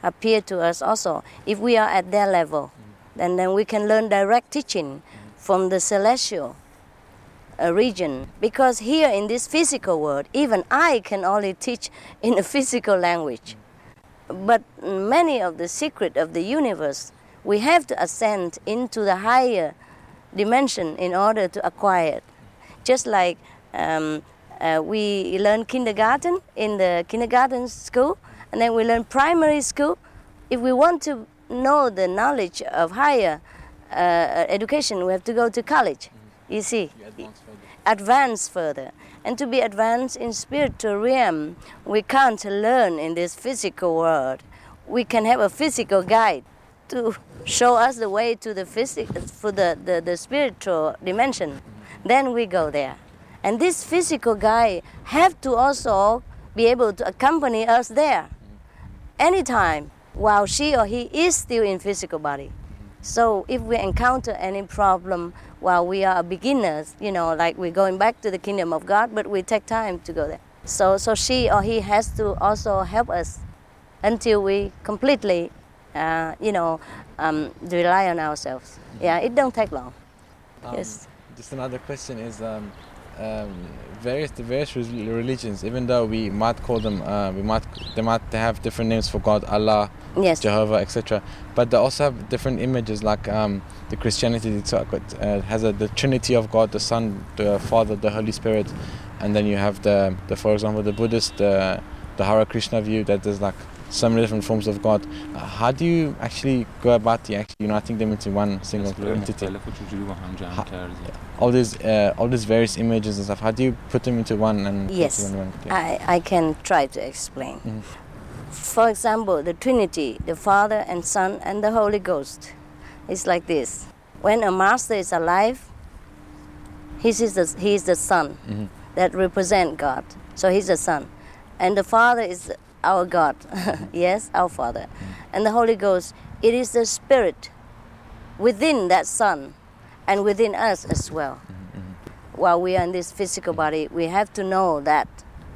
appear to us also if we are at their level. And then we can learn direct teaching from the celestial region. Because here in this physical world, even I can only teach in a physical language. But many of the secret of the universe, we have to ascend into the higher dimension in order to acquire it. Just like we learn kindergarten in the kindergarten school, and then we learn primary school. If we want to know the knowledge of higher education, we have to go to college, you see, advance further. And to be advanced in spiritual realm, we can't learn in this physical world. We can have a physical guide to show us the way to the for the spiritual dimension. Then we go there. And this physical guide have to also be able to accompany us there anytime while she or he is still in physical body. So if we encounter any problem while we are beginners, you know, like we're going back to the kingdom of God, but we take time to go there. So she or he has to also help us until we completely, rely on ourselves. Yeah, it don't take long. Yes. Just another question is, the various religions, even though we might call them, they might have different names for God, Allah, yes, Jehovah, etc. But they also have different images, like the Christianity has the Trinity of God, the Son, the Father, the Holy Spirit, and then you have the for example, the Buddhist, the Hare Krishna view, that there's like so many different forms of God. How do you actually go about uniting them into one single entity? All these various images and stuff, how do you put them into one? And yes, I can try to explain. For example, the Trinity, the Father and Son and the Holy Ghost, is like this. When a master is alive, he is the Son that represents God. So he's the Son. And the Father is our God, yes, our Father. And the Holy Ghost, it is the Spirit within that Son and within us as well. While we are in this physical body, we have to know that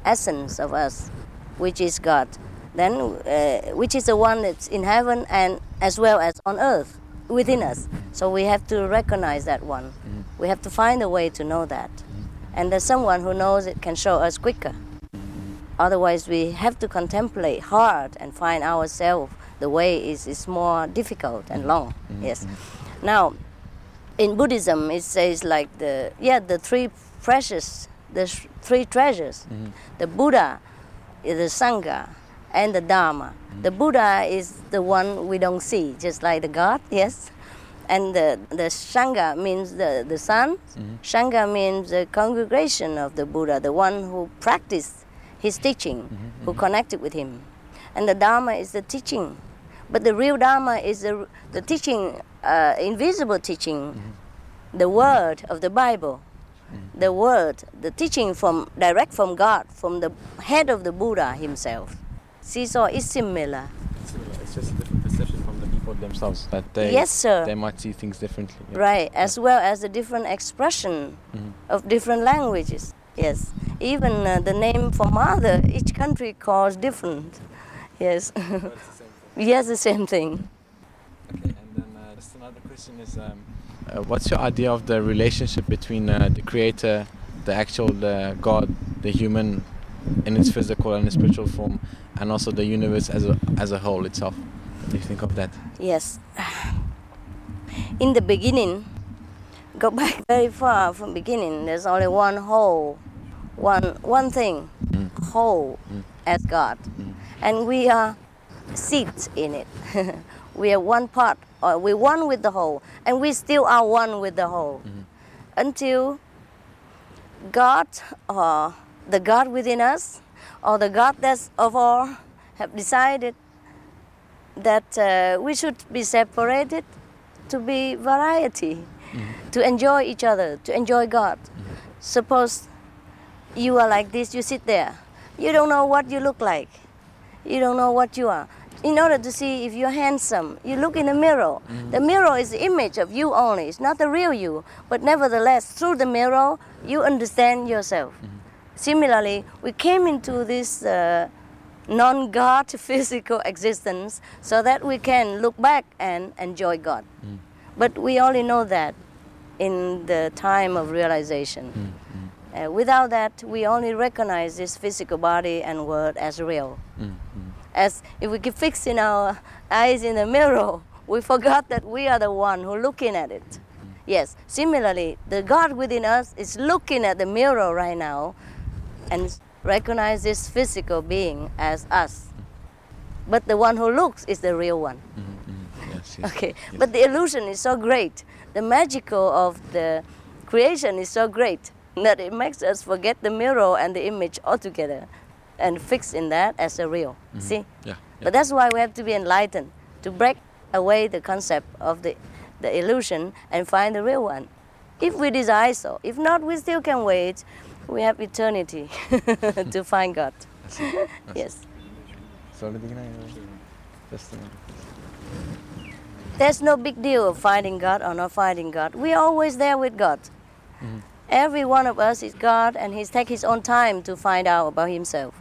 essence of us, which is God, then which is the one that's in heaven and as well as on earth, within us. So we have to recognize that one. We have to find a way to know that. And there's someone who knows it can show us quicker. Otherwise, we have to contemplate hard and find ourselves. The way is more difficult and long. Yes. Now, in Buddhism, it says like the three precious, the three treasures, the Buddha, the Sangha, and the Dharma. The Buddha is the one we don't see, just like the God. Yes. And the Sangha means the Son. Sangha means the congregation of the Buddha, the one who practiced his teaching, who connected with him. And the Dharma is the teaching. But the real Dharma is the teaching, invisible teaching, the word of the Bible, the word, the teaching direct from God, from the head of the Buddha himself. Seesaw is similar. It's just a different perception from the people themselves, that they might see things differently. Yeah. Right, as well as the different expression of different languages. Yes, even the name for mother, each country calls different. Yes, well, it's the same thing. Yes, the same thing. Okay, and then just another question is, what's your idea of the relationship between the creator the actual God, the human in its physical and spiritual form, and also the universe as a whole itself. What do you think of that? Yes. In the beginning, go back very far from beginning, there's only one whole, one thing, whole as God. And we are seeds in it. We are one part, or we're one with the whole, and we still are one with the whole. Until God, or the God within us, or the God that's of all, have decided that we should be separated to be variety, to enjoy each other, to enjoy God. Suppose you are like this, you sit there. You don't know what you look like. You don't know what you are. In order to see if you're handsome, you look in the mirror. The mirror is the image of you only. It's not the real you. But nevertheless, through the mirror, you understand yourself. Similarly, we came into this non-God physical existence so that we can look back and enjoy God. But we only know that in the time of realization. Without that, we only recognize this physical body and world as real. As if we keep fixing our eyes in the mirror, we forgot that we are the one who looking at it. Yes, similarly, the God within us is looking at the mirror right now and recognize this physical being as us. But the one who looks is the real one. Yes. Okay, yes. But the illusion is so great. The magical of the creation is so great that it makes us forget the mirror and the image altogether and fix in that as a real. See? Yeah. But that's why we have to be enlightened, to break away the concept of the illusion and find the real one. If we desire so. If not, we still can wait. We have eternity to find God. Yes. There's no big deal of finding God or not finding God. We're always there with God. Every one of us is God, and He's take His own time to find out about Himself.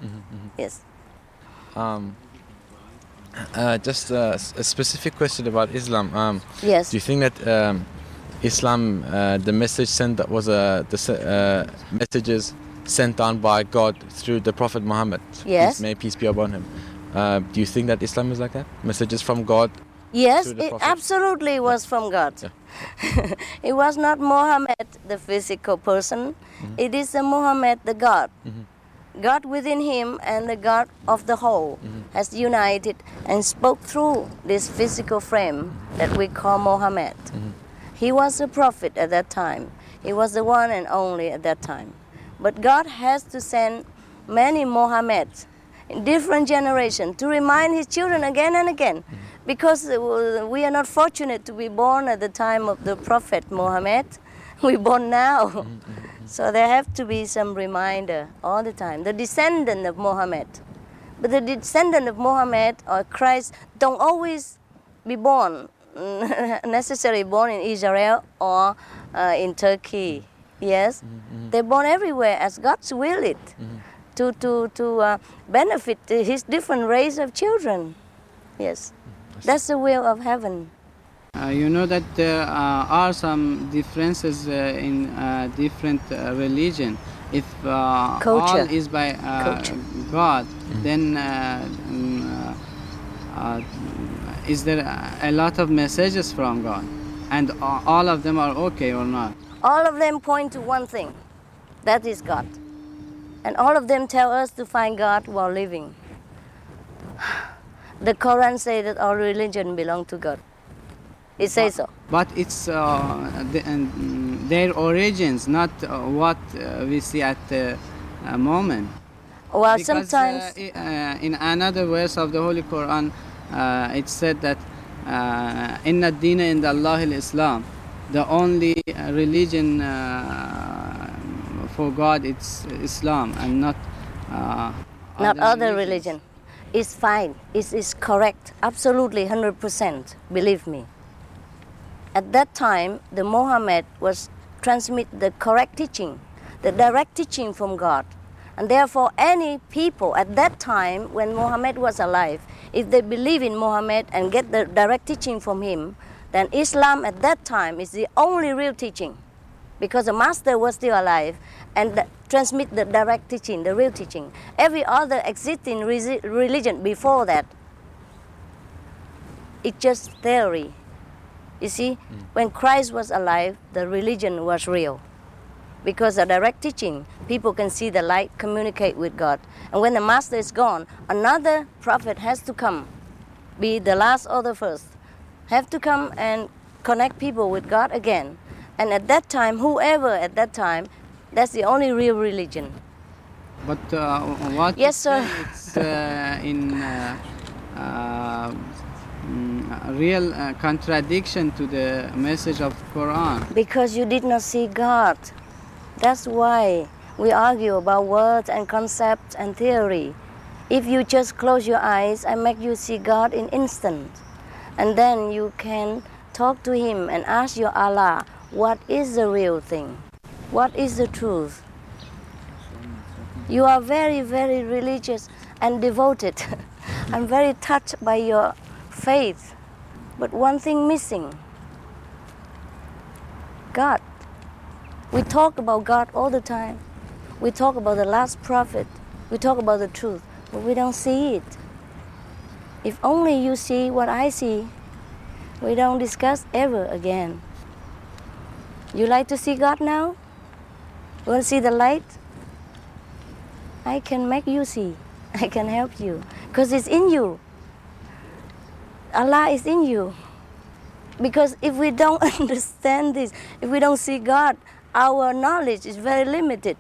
Yes. Just a specific question about Islam. Yes. Do you think that Islam, the message sent that was messages sent down by God through the Prophet Muhammad? Yes. May peace be upon him. Do you think that Islam is like that? Messages from God? Yes, it absolutely was from God. Yeah. It was not Muhammad, the physical person. It is the Muhammad, the God. God within him and the God of the whole has united and spoke through this physical frame that we call Muhammad. He was a prophet at that time. He was the one and only at that time. But God has to send many Muhammads in different generations to remind His children again and again. Because we are not fortunate to be born at the time of the Prophet Muhammad. We're born now. So there have to be some reminder all the time. The descendant of Muhammad. But the descendant of Muhammad or Christ don't always be born, necessarily born in Israel or in Turkey. Yes? They're born everywhere as God's will it to benefit His different race of children. Yes. That's the will of heaven. You know that there are some differences in different religion. If all is by God, then is there a lot of messages from God? And all of them are okay or not? All of them point to one thing. That is God. And all of them tell us to find God while living. The Quran says that all religion belongs to God. It says so. But it's their origins, not what we see at the moment. Well, because sometimes... in another verse of the Holy Quran, it said that Inna ad-deena inda Allahi al-Islam, the only religion for God, it's Islam and not... not other religion. It's fine. It is correct. Absolutely, 100%. Believe me. At that time, the Muhammad was transmit the correct teaching, the direct teaching from God. And therefore, any people at that time, when Muhammad was alive, if they believe in Muhammad and get the direct teaching from him, then Islam at that time is the only real teaching. because the master was still alive and transmit the direct teaching, the real teaching. Every other existing religion before that, it's just theory. You see, when Christ was alive, the religion was real. Because the direct teaching, people can see the light, communicate with God. And when the master is gone, another prophet has to come, be the last or the first, have to come and connect people with God again. And at that time, whoever at that time, that's the only real religion. But what? Yes, sir. It's in real contradiction to the message of Quran. Because you did not see God. That's why we argue about words and concepts and theory. If you just close your eyes, I make you see God in instant. And then you can talk to Him and ask your Allah, what is the real thing? What is the truth? You are very, very religious and devoted. I'm very touched by your faith. But one thing missing, God. We talk about God all the time. We talk about the last prophet. We talk about the truth, but we don't see it. If only you see what I see, we don't discuss ever again. You like to see God now? You want to see the light? I can make you see. I can help you. Because it's in you. Allah is in you. Because if we don't understand this, if we don't see God, our knowledge is very limited,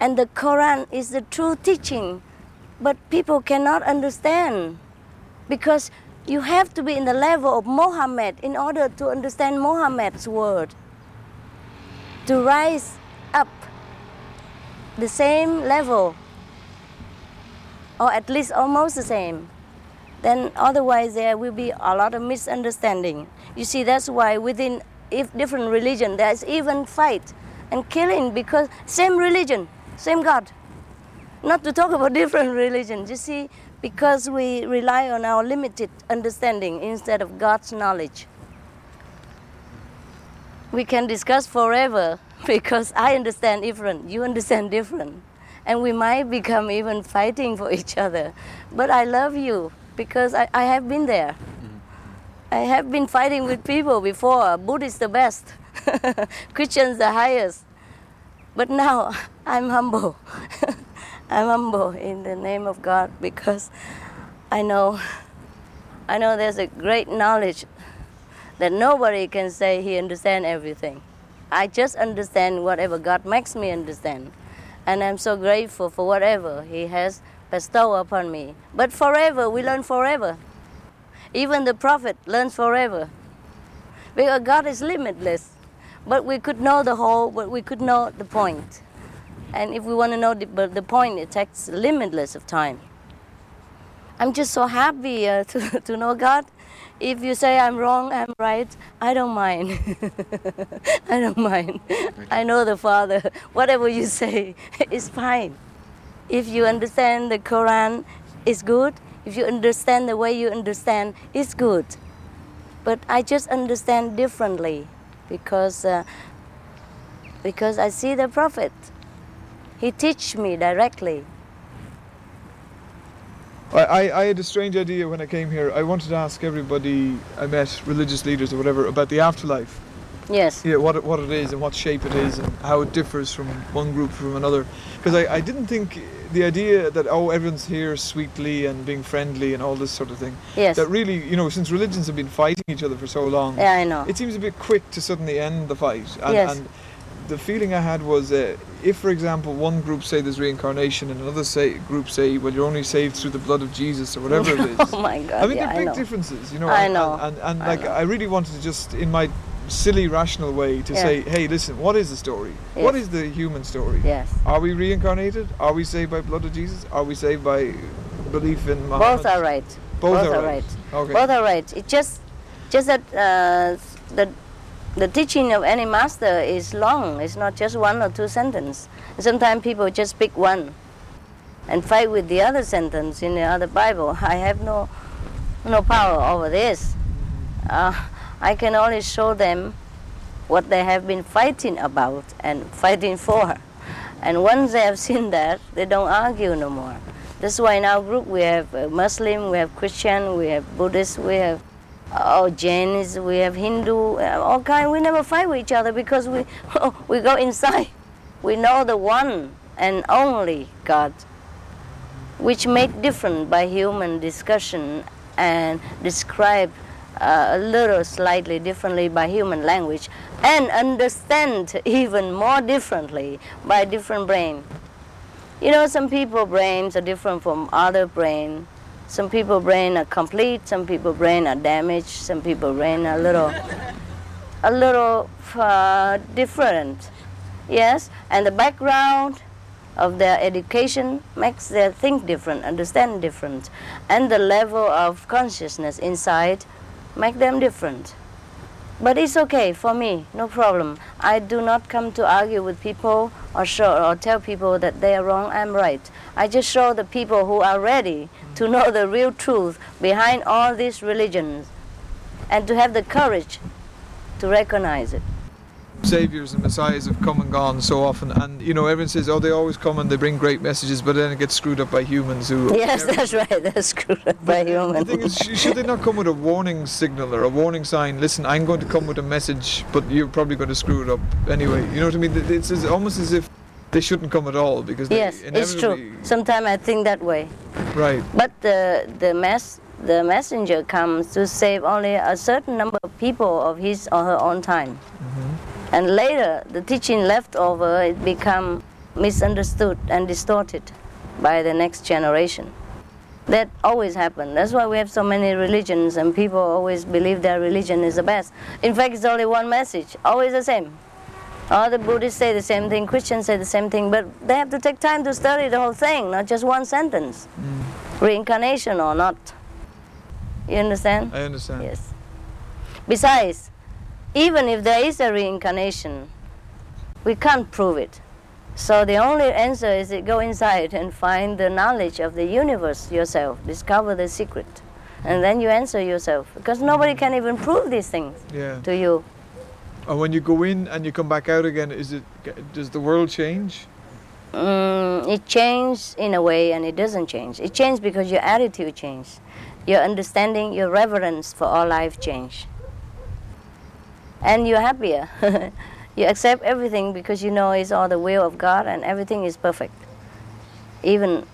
and the Quran is the true teaching, but people cannot understand because you have to be in the level of Muhammad in order to understand Muhammad's word, to rise up the same level, or at least almost the same. Then otherwise there will be a lot of misunderstanding. You see, that's why within different religion there is even fight and killing, because same religion, same God. Not to talk about different religions, you see, because we rely on our limited understanding instead of God's knowledge. We can discuss forever because I understand different, you understand different. And we might become even fighting for each other. But I love you because I have been there. I have been fighting with people before. Buddhists the best, Christians the highest. But now I'm humble. I'm humble in the name of God because I know there's a great knowledge that nobody can say he understands everything. I just understand whatever God makes me understand. And I'm so grateful for whatever He has bestowed upon me. But forever, we learn forever. Even the prophet learns forever. Because God is limitless. But we could know the whole, but we could know the point. And if we want to know the point, it takes limitless of time. I'm just so happy to know God. If you say I'm wrong, I'm right, I don't mind. I don't mind. I know the Father. Whatever you say is fine. If you understand the Quran, it's good. If you understand the way you understand, it's good. But I just understand differently because I see the Prophet. He teach me directly. I had a strange idea when I came here. I wanted to ask everybody I met, religious leaders or whatever, about the afterlife. Yes. Yeah, what it is and what shape it is and how it differs from one group from another. Because I didn't think the idea that, oh, everyone's here sweetly and being friendly and all this sort of thing. Yes. That really, you know, since religions have been fighting each other for so long. Yeah, I know. It seems a bit quick to suddenly end the fight. And, yes. And the feeling I had was if, for example, one group say there's reincarnation and another group say, well, you're only saved through the blood of Jesus or whatever it is. Oh, my God. I mean, yeah, there are big differences, you know. I know. And like, I really wanted to just, in my silly rational way to say, hey, listen, what is the story? Yes. What is the human story? Yes. Are we reincarnated? Are we saved by blood of Jesus? Are we saved by belief in Muhammad? Both are right. Both are right. Okay. Both are right. It's just that the teaching of any master is long. It's not just one or two sentences. Sometimes people just pick one and fight with the other sentence in the other Bible. I have no power over this. I can only show them what they have been fighting about and fighting for. And once they have seen that, they don't argue no more. That's why in our group we have Muslim, we have Christian, we have Buddhist, we have Jains, we have Hindu, all kinds. We never fight with each other because we go inside. We know the one and only God, which made different by human discussion and described a little slightly differently by human language and understand even more differently by different brain. You know, some people's brains are different from other brain. Some people's brain are complete, some people's brain are damaged, some people's brain are a little different. Yes, and the background of their education makes them think different, understand different, and the level of consciousness inside make them different. But it's okay for me, no problem. I do not come to argue with people or show or tell people that they are wrong, I'm right. I just show the people who are ready to know the real truth behind all these religions and to have the courage to recognize it. Saviors and messiahs have come and gone so often, and you know, everyone says, oh, they always come and they bring great messages, but then it gets screwed up by humans who... Yes, that's right, they're screwed up by humans. The thing is, should they not come with a warning signal or a warning sign? Listen, I'm going to come with a message, but you're probably going to screw it up anyway. You know what I mean? It's almost as if they shouldn't come at all, because they... Yes, it's true. Sometimes I think that way. Right. But the messenger comes to save only a certain number of people of his or her own time. Mm-hmm. And later, the teaching left over, it become misunderstood and distorted by the next generation. That always happened. That's why we have so many religions, and people always believe their religion is the best. In fact, it's only one message, always the same. All the Buddhists say the same thing, Christians say the same thing, but they have to take time to study the whole thing, not just one sentence. Mm. Reincarnation or not. You understand? I understand. Yes. Besides, even if there is a reincarnation, we can't prove it. So the only answer is to go inside and find the knowledge of the universe yourself, discover the secret, and then you answer yourself, because nobody can even prove these things to you. And when you go in and you come back out again, does the world change? It changes in a way, and it doesn't change. It changes because your attitude changes, your understanding, your reverence for all life changes. And you're happier. You accept everything because you know it's all the will of God and everything is perfect. Even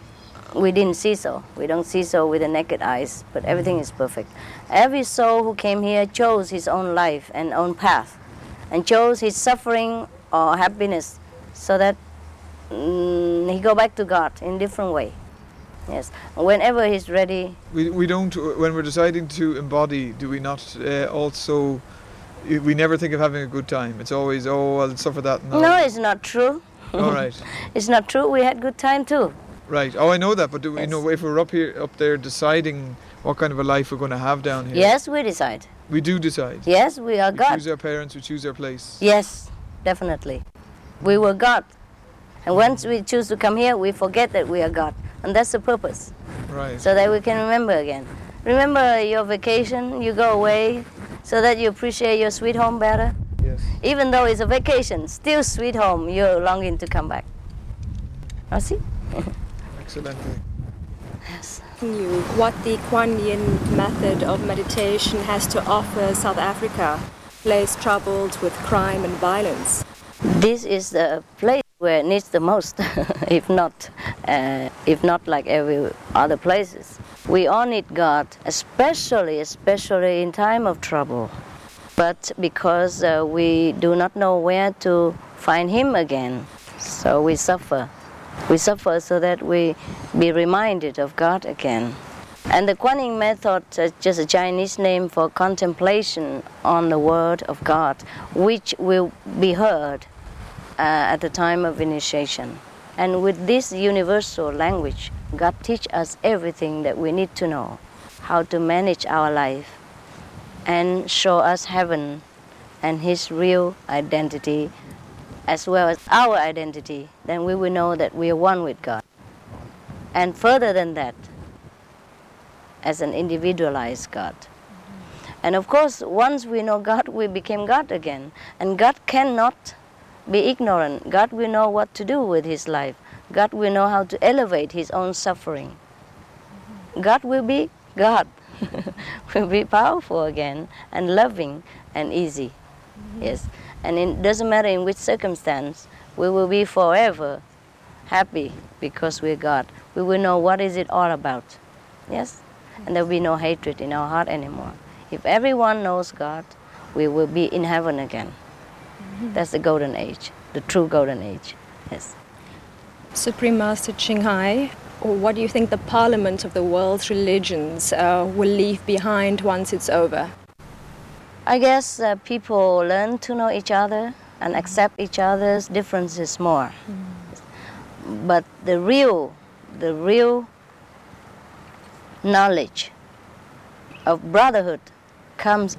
we didn't see so. We don't see so with the naked eyes, but everything is perfect. Every soul who came here chose his own life and own path and chose his suffering or happiness so that he go back to God in different way. Yes, whenever he's ready. We don't, when we're deciding to embody, do we not also... We never think of having a good time. It's always, oh, I'll suffer that. And that. No, it's not true. All right. It's not true. We had good time too. Right. Oh, I know that. But do we know if we're up there deciding what kind of a life we're going to have down here? Yes, we decide. We do decide. Yes, we are God. We choose our parents. We choose our place. Yes, definitely. We were God, and once we choose to come here, we forget that we are God, and that's the purpose. Right. So that we can remember again. Remember your vacation. You go away. So that you appreciate your sweet home better? Yes. Even though it's a vacation, still sweet home, you're longing to come back. I see? Excellent. Yes. What the Kuan Yin method of meditation has to offer South Africa, place troubled with crime and violence? This is the place where it needs the most, if not like every other places. We all need God, especially in time of trouble. But because we do not know where to find Him again, so we suffer. We suffer so that we be reminded of God again. And the Kuan Yin method is just a Chinese name for contemplation on the Word of God, which will be heard at the time of initiation. And with this universal language, God teach us everything that we need to know, how to manage our life, and show us heaven and His real identity, as well as our identity. Then we will know that we are one with God. And further than that, as an individualized God. And of course, once we know God, we became God again. And God cannot be ignorant. God will know what to do with his life. God will know how to elevate his own suffering. God will be God, will be powerful again, and loving and easy. Yes. And it doesn't matter in which circumstance, we will be forever happy because we're God. We will know what is it all about. Yes? And there will be no hatred in our heart anymore. If everyone knows God, we will be in heaven again. That's the golden age, the true golden age. Yes. Supreme Master Ching Hai, what do you think the Parliament of the World's Religions will leave behind once it's over? I guess people learn to know each other and accept each other's differences more. But the real knowledge of brotherhood comes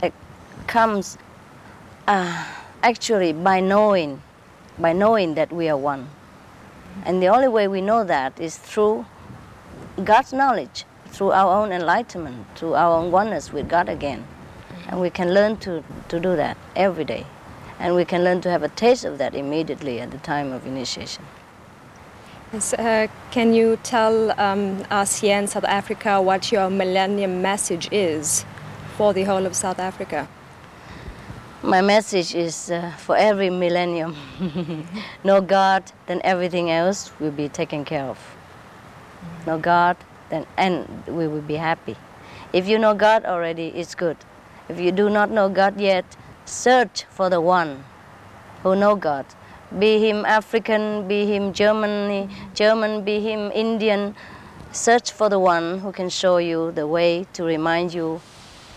actually by knowing that we are one. And the only way we know that is through God's knowledge, through our own enlightenment, through our own oneness with God again. And we can learn to do that every day. And we can learn to have a taste of that immediately at the time of initiation. Yes, can you tell us here in South Africa what your millennium message is for the whole of South Africa? My message is for every millennium. No God, then everything else will be taken care of. No God, and we will be happy. If you know God already, it's good. If you do not know God yet, search for the one who knows God. Be him African, be him German, be him Indian. Search for the one who can show you the way to remind you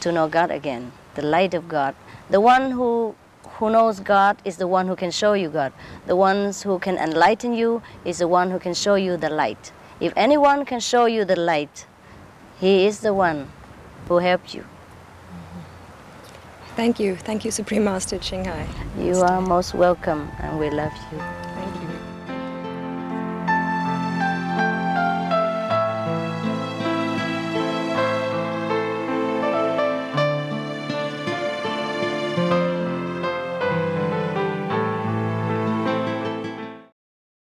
to know God again, the light of God. The one who knows God is the one who can show you God. The ones who can enlighten you is the one who can show you the light. If anyone can show you the light, he is the one who helped you. Thank you. Thank you, Supreme Master Ching Hai. You are most welcome, and we love you. Thank you.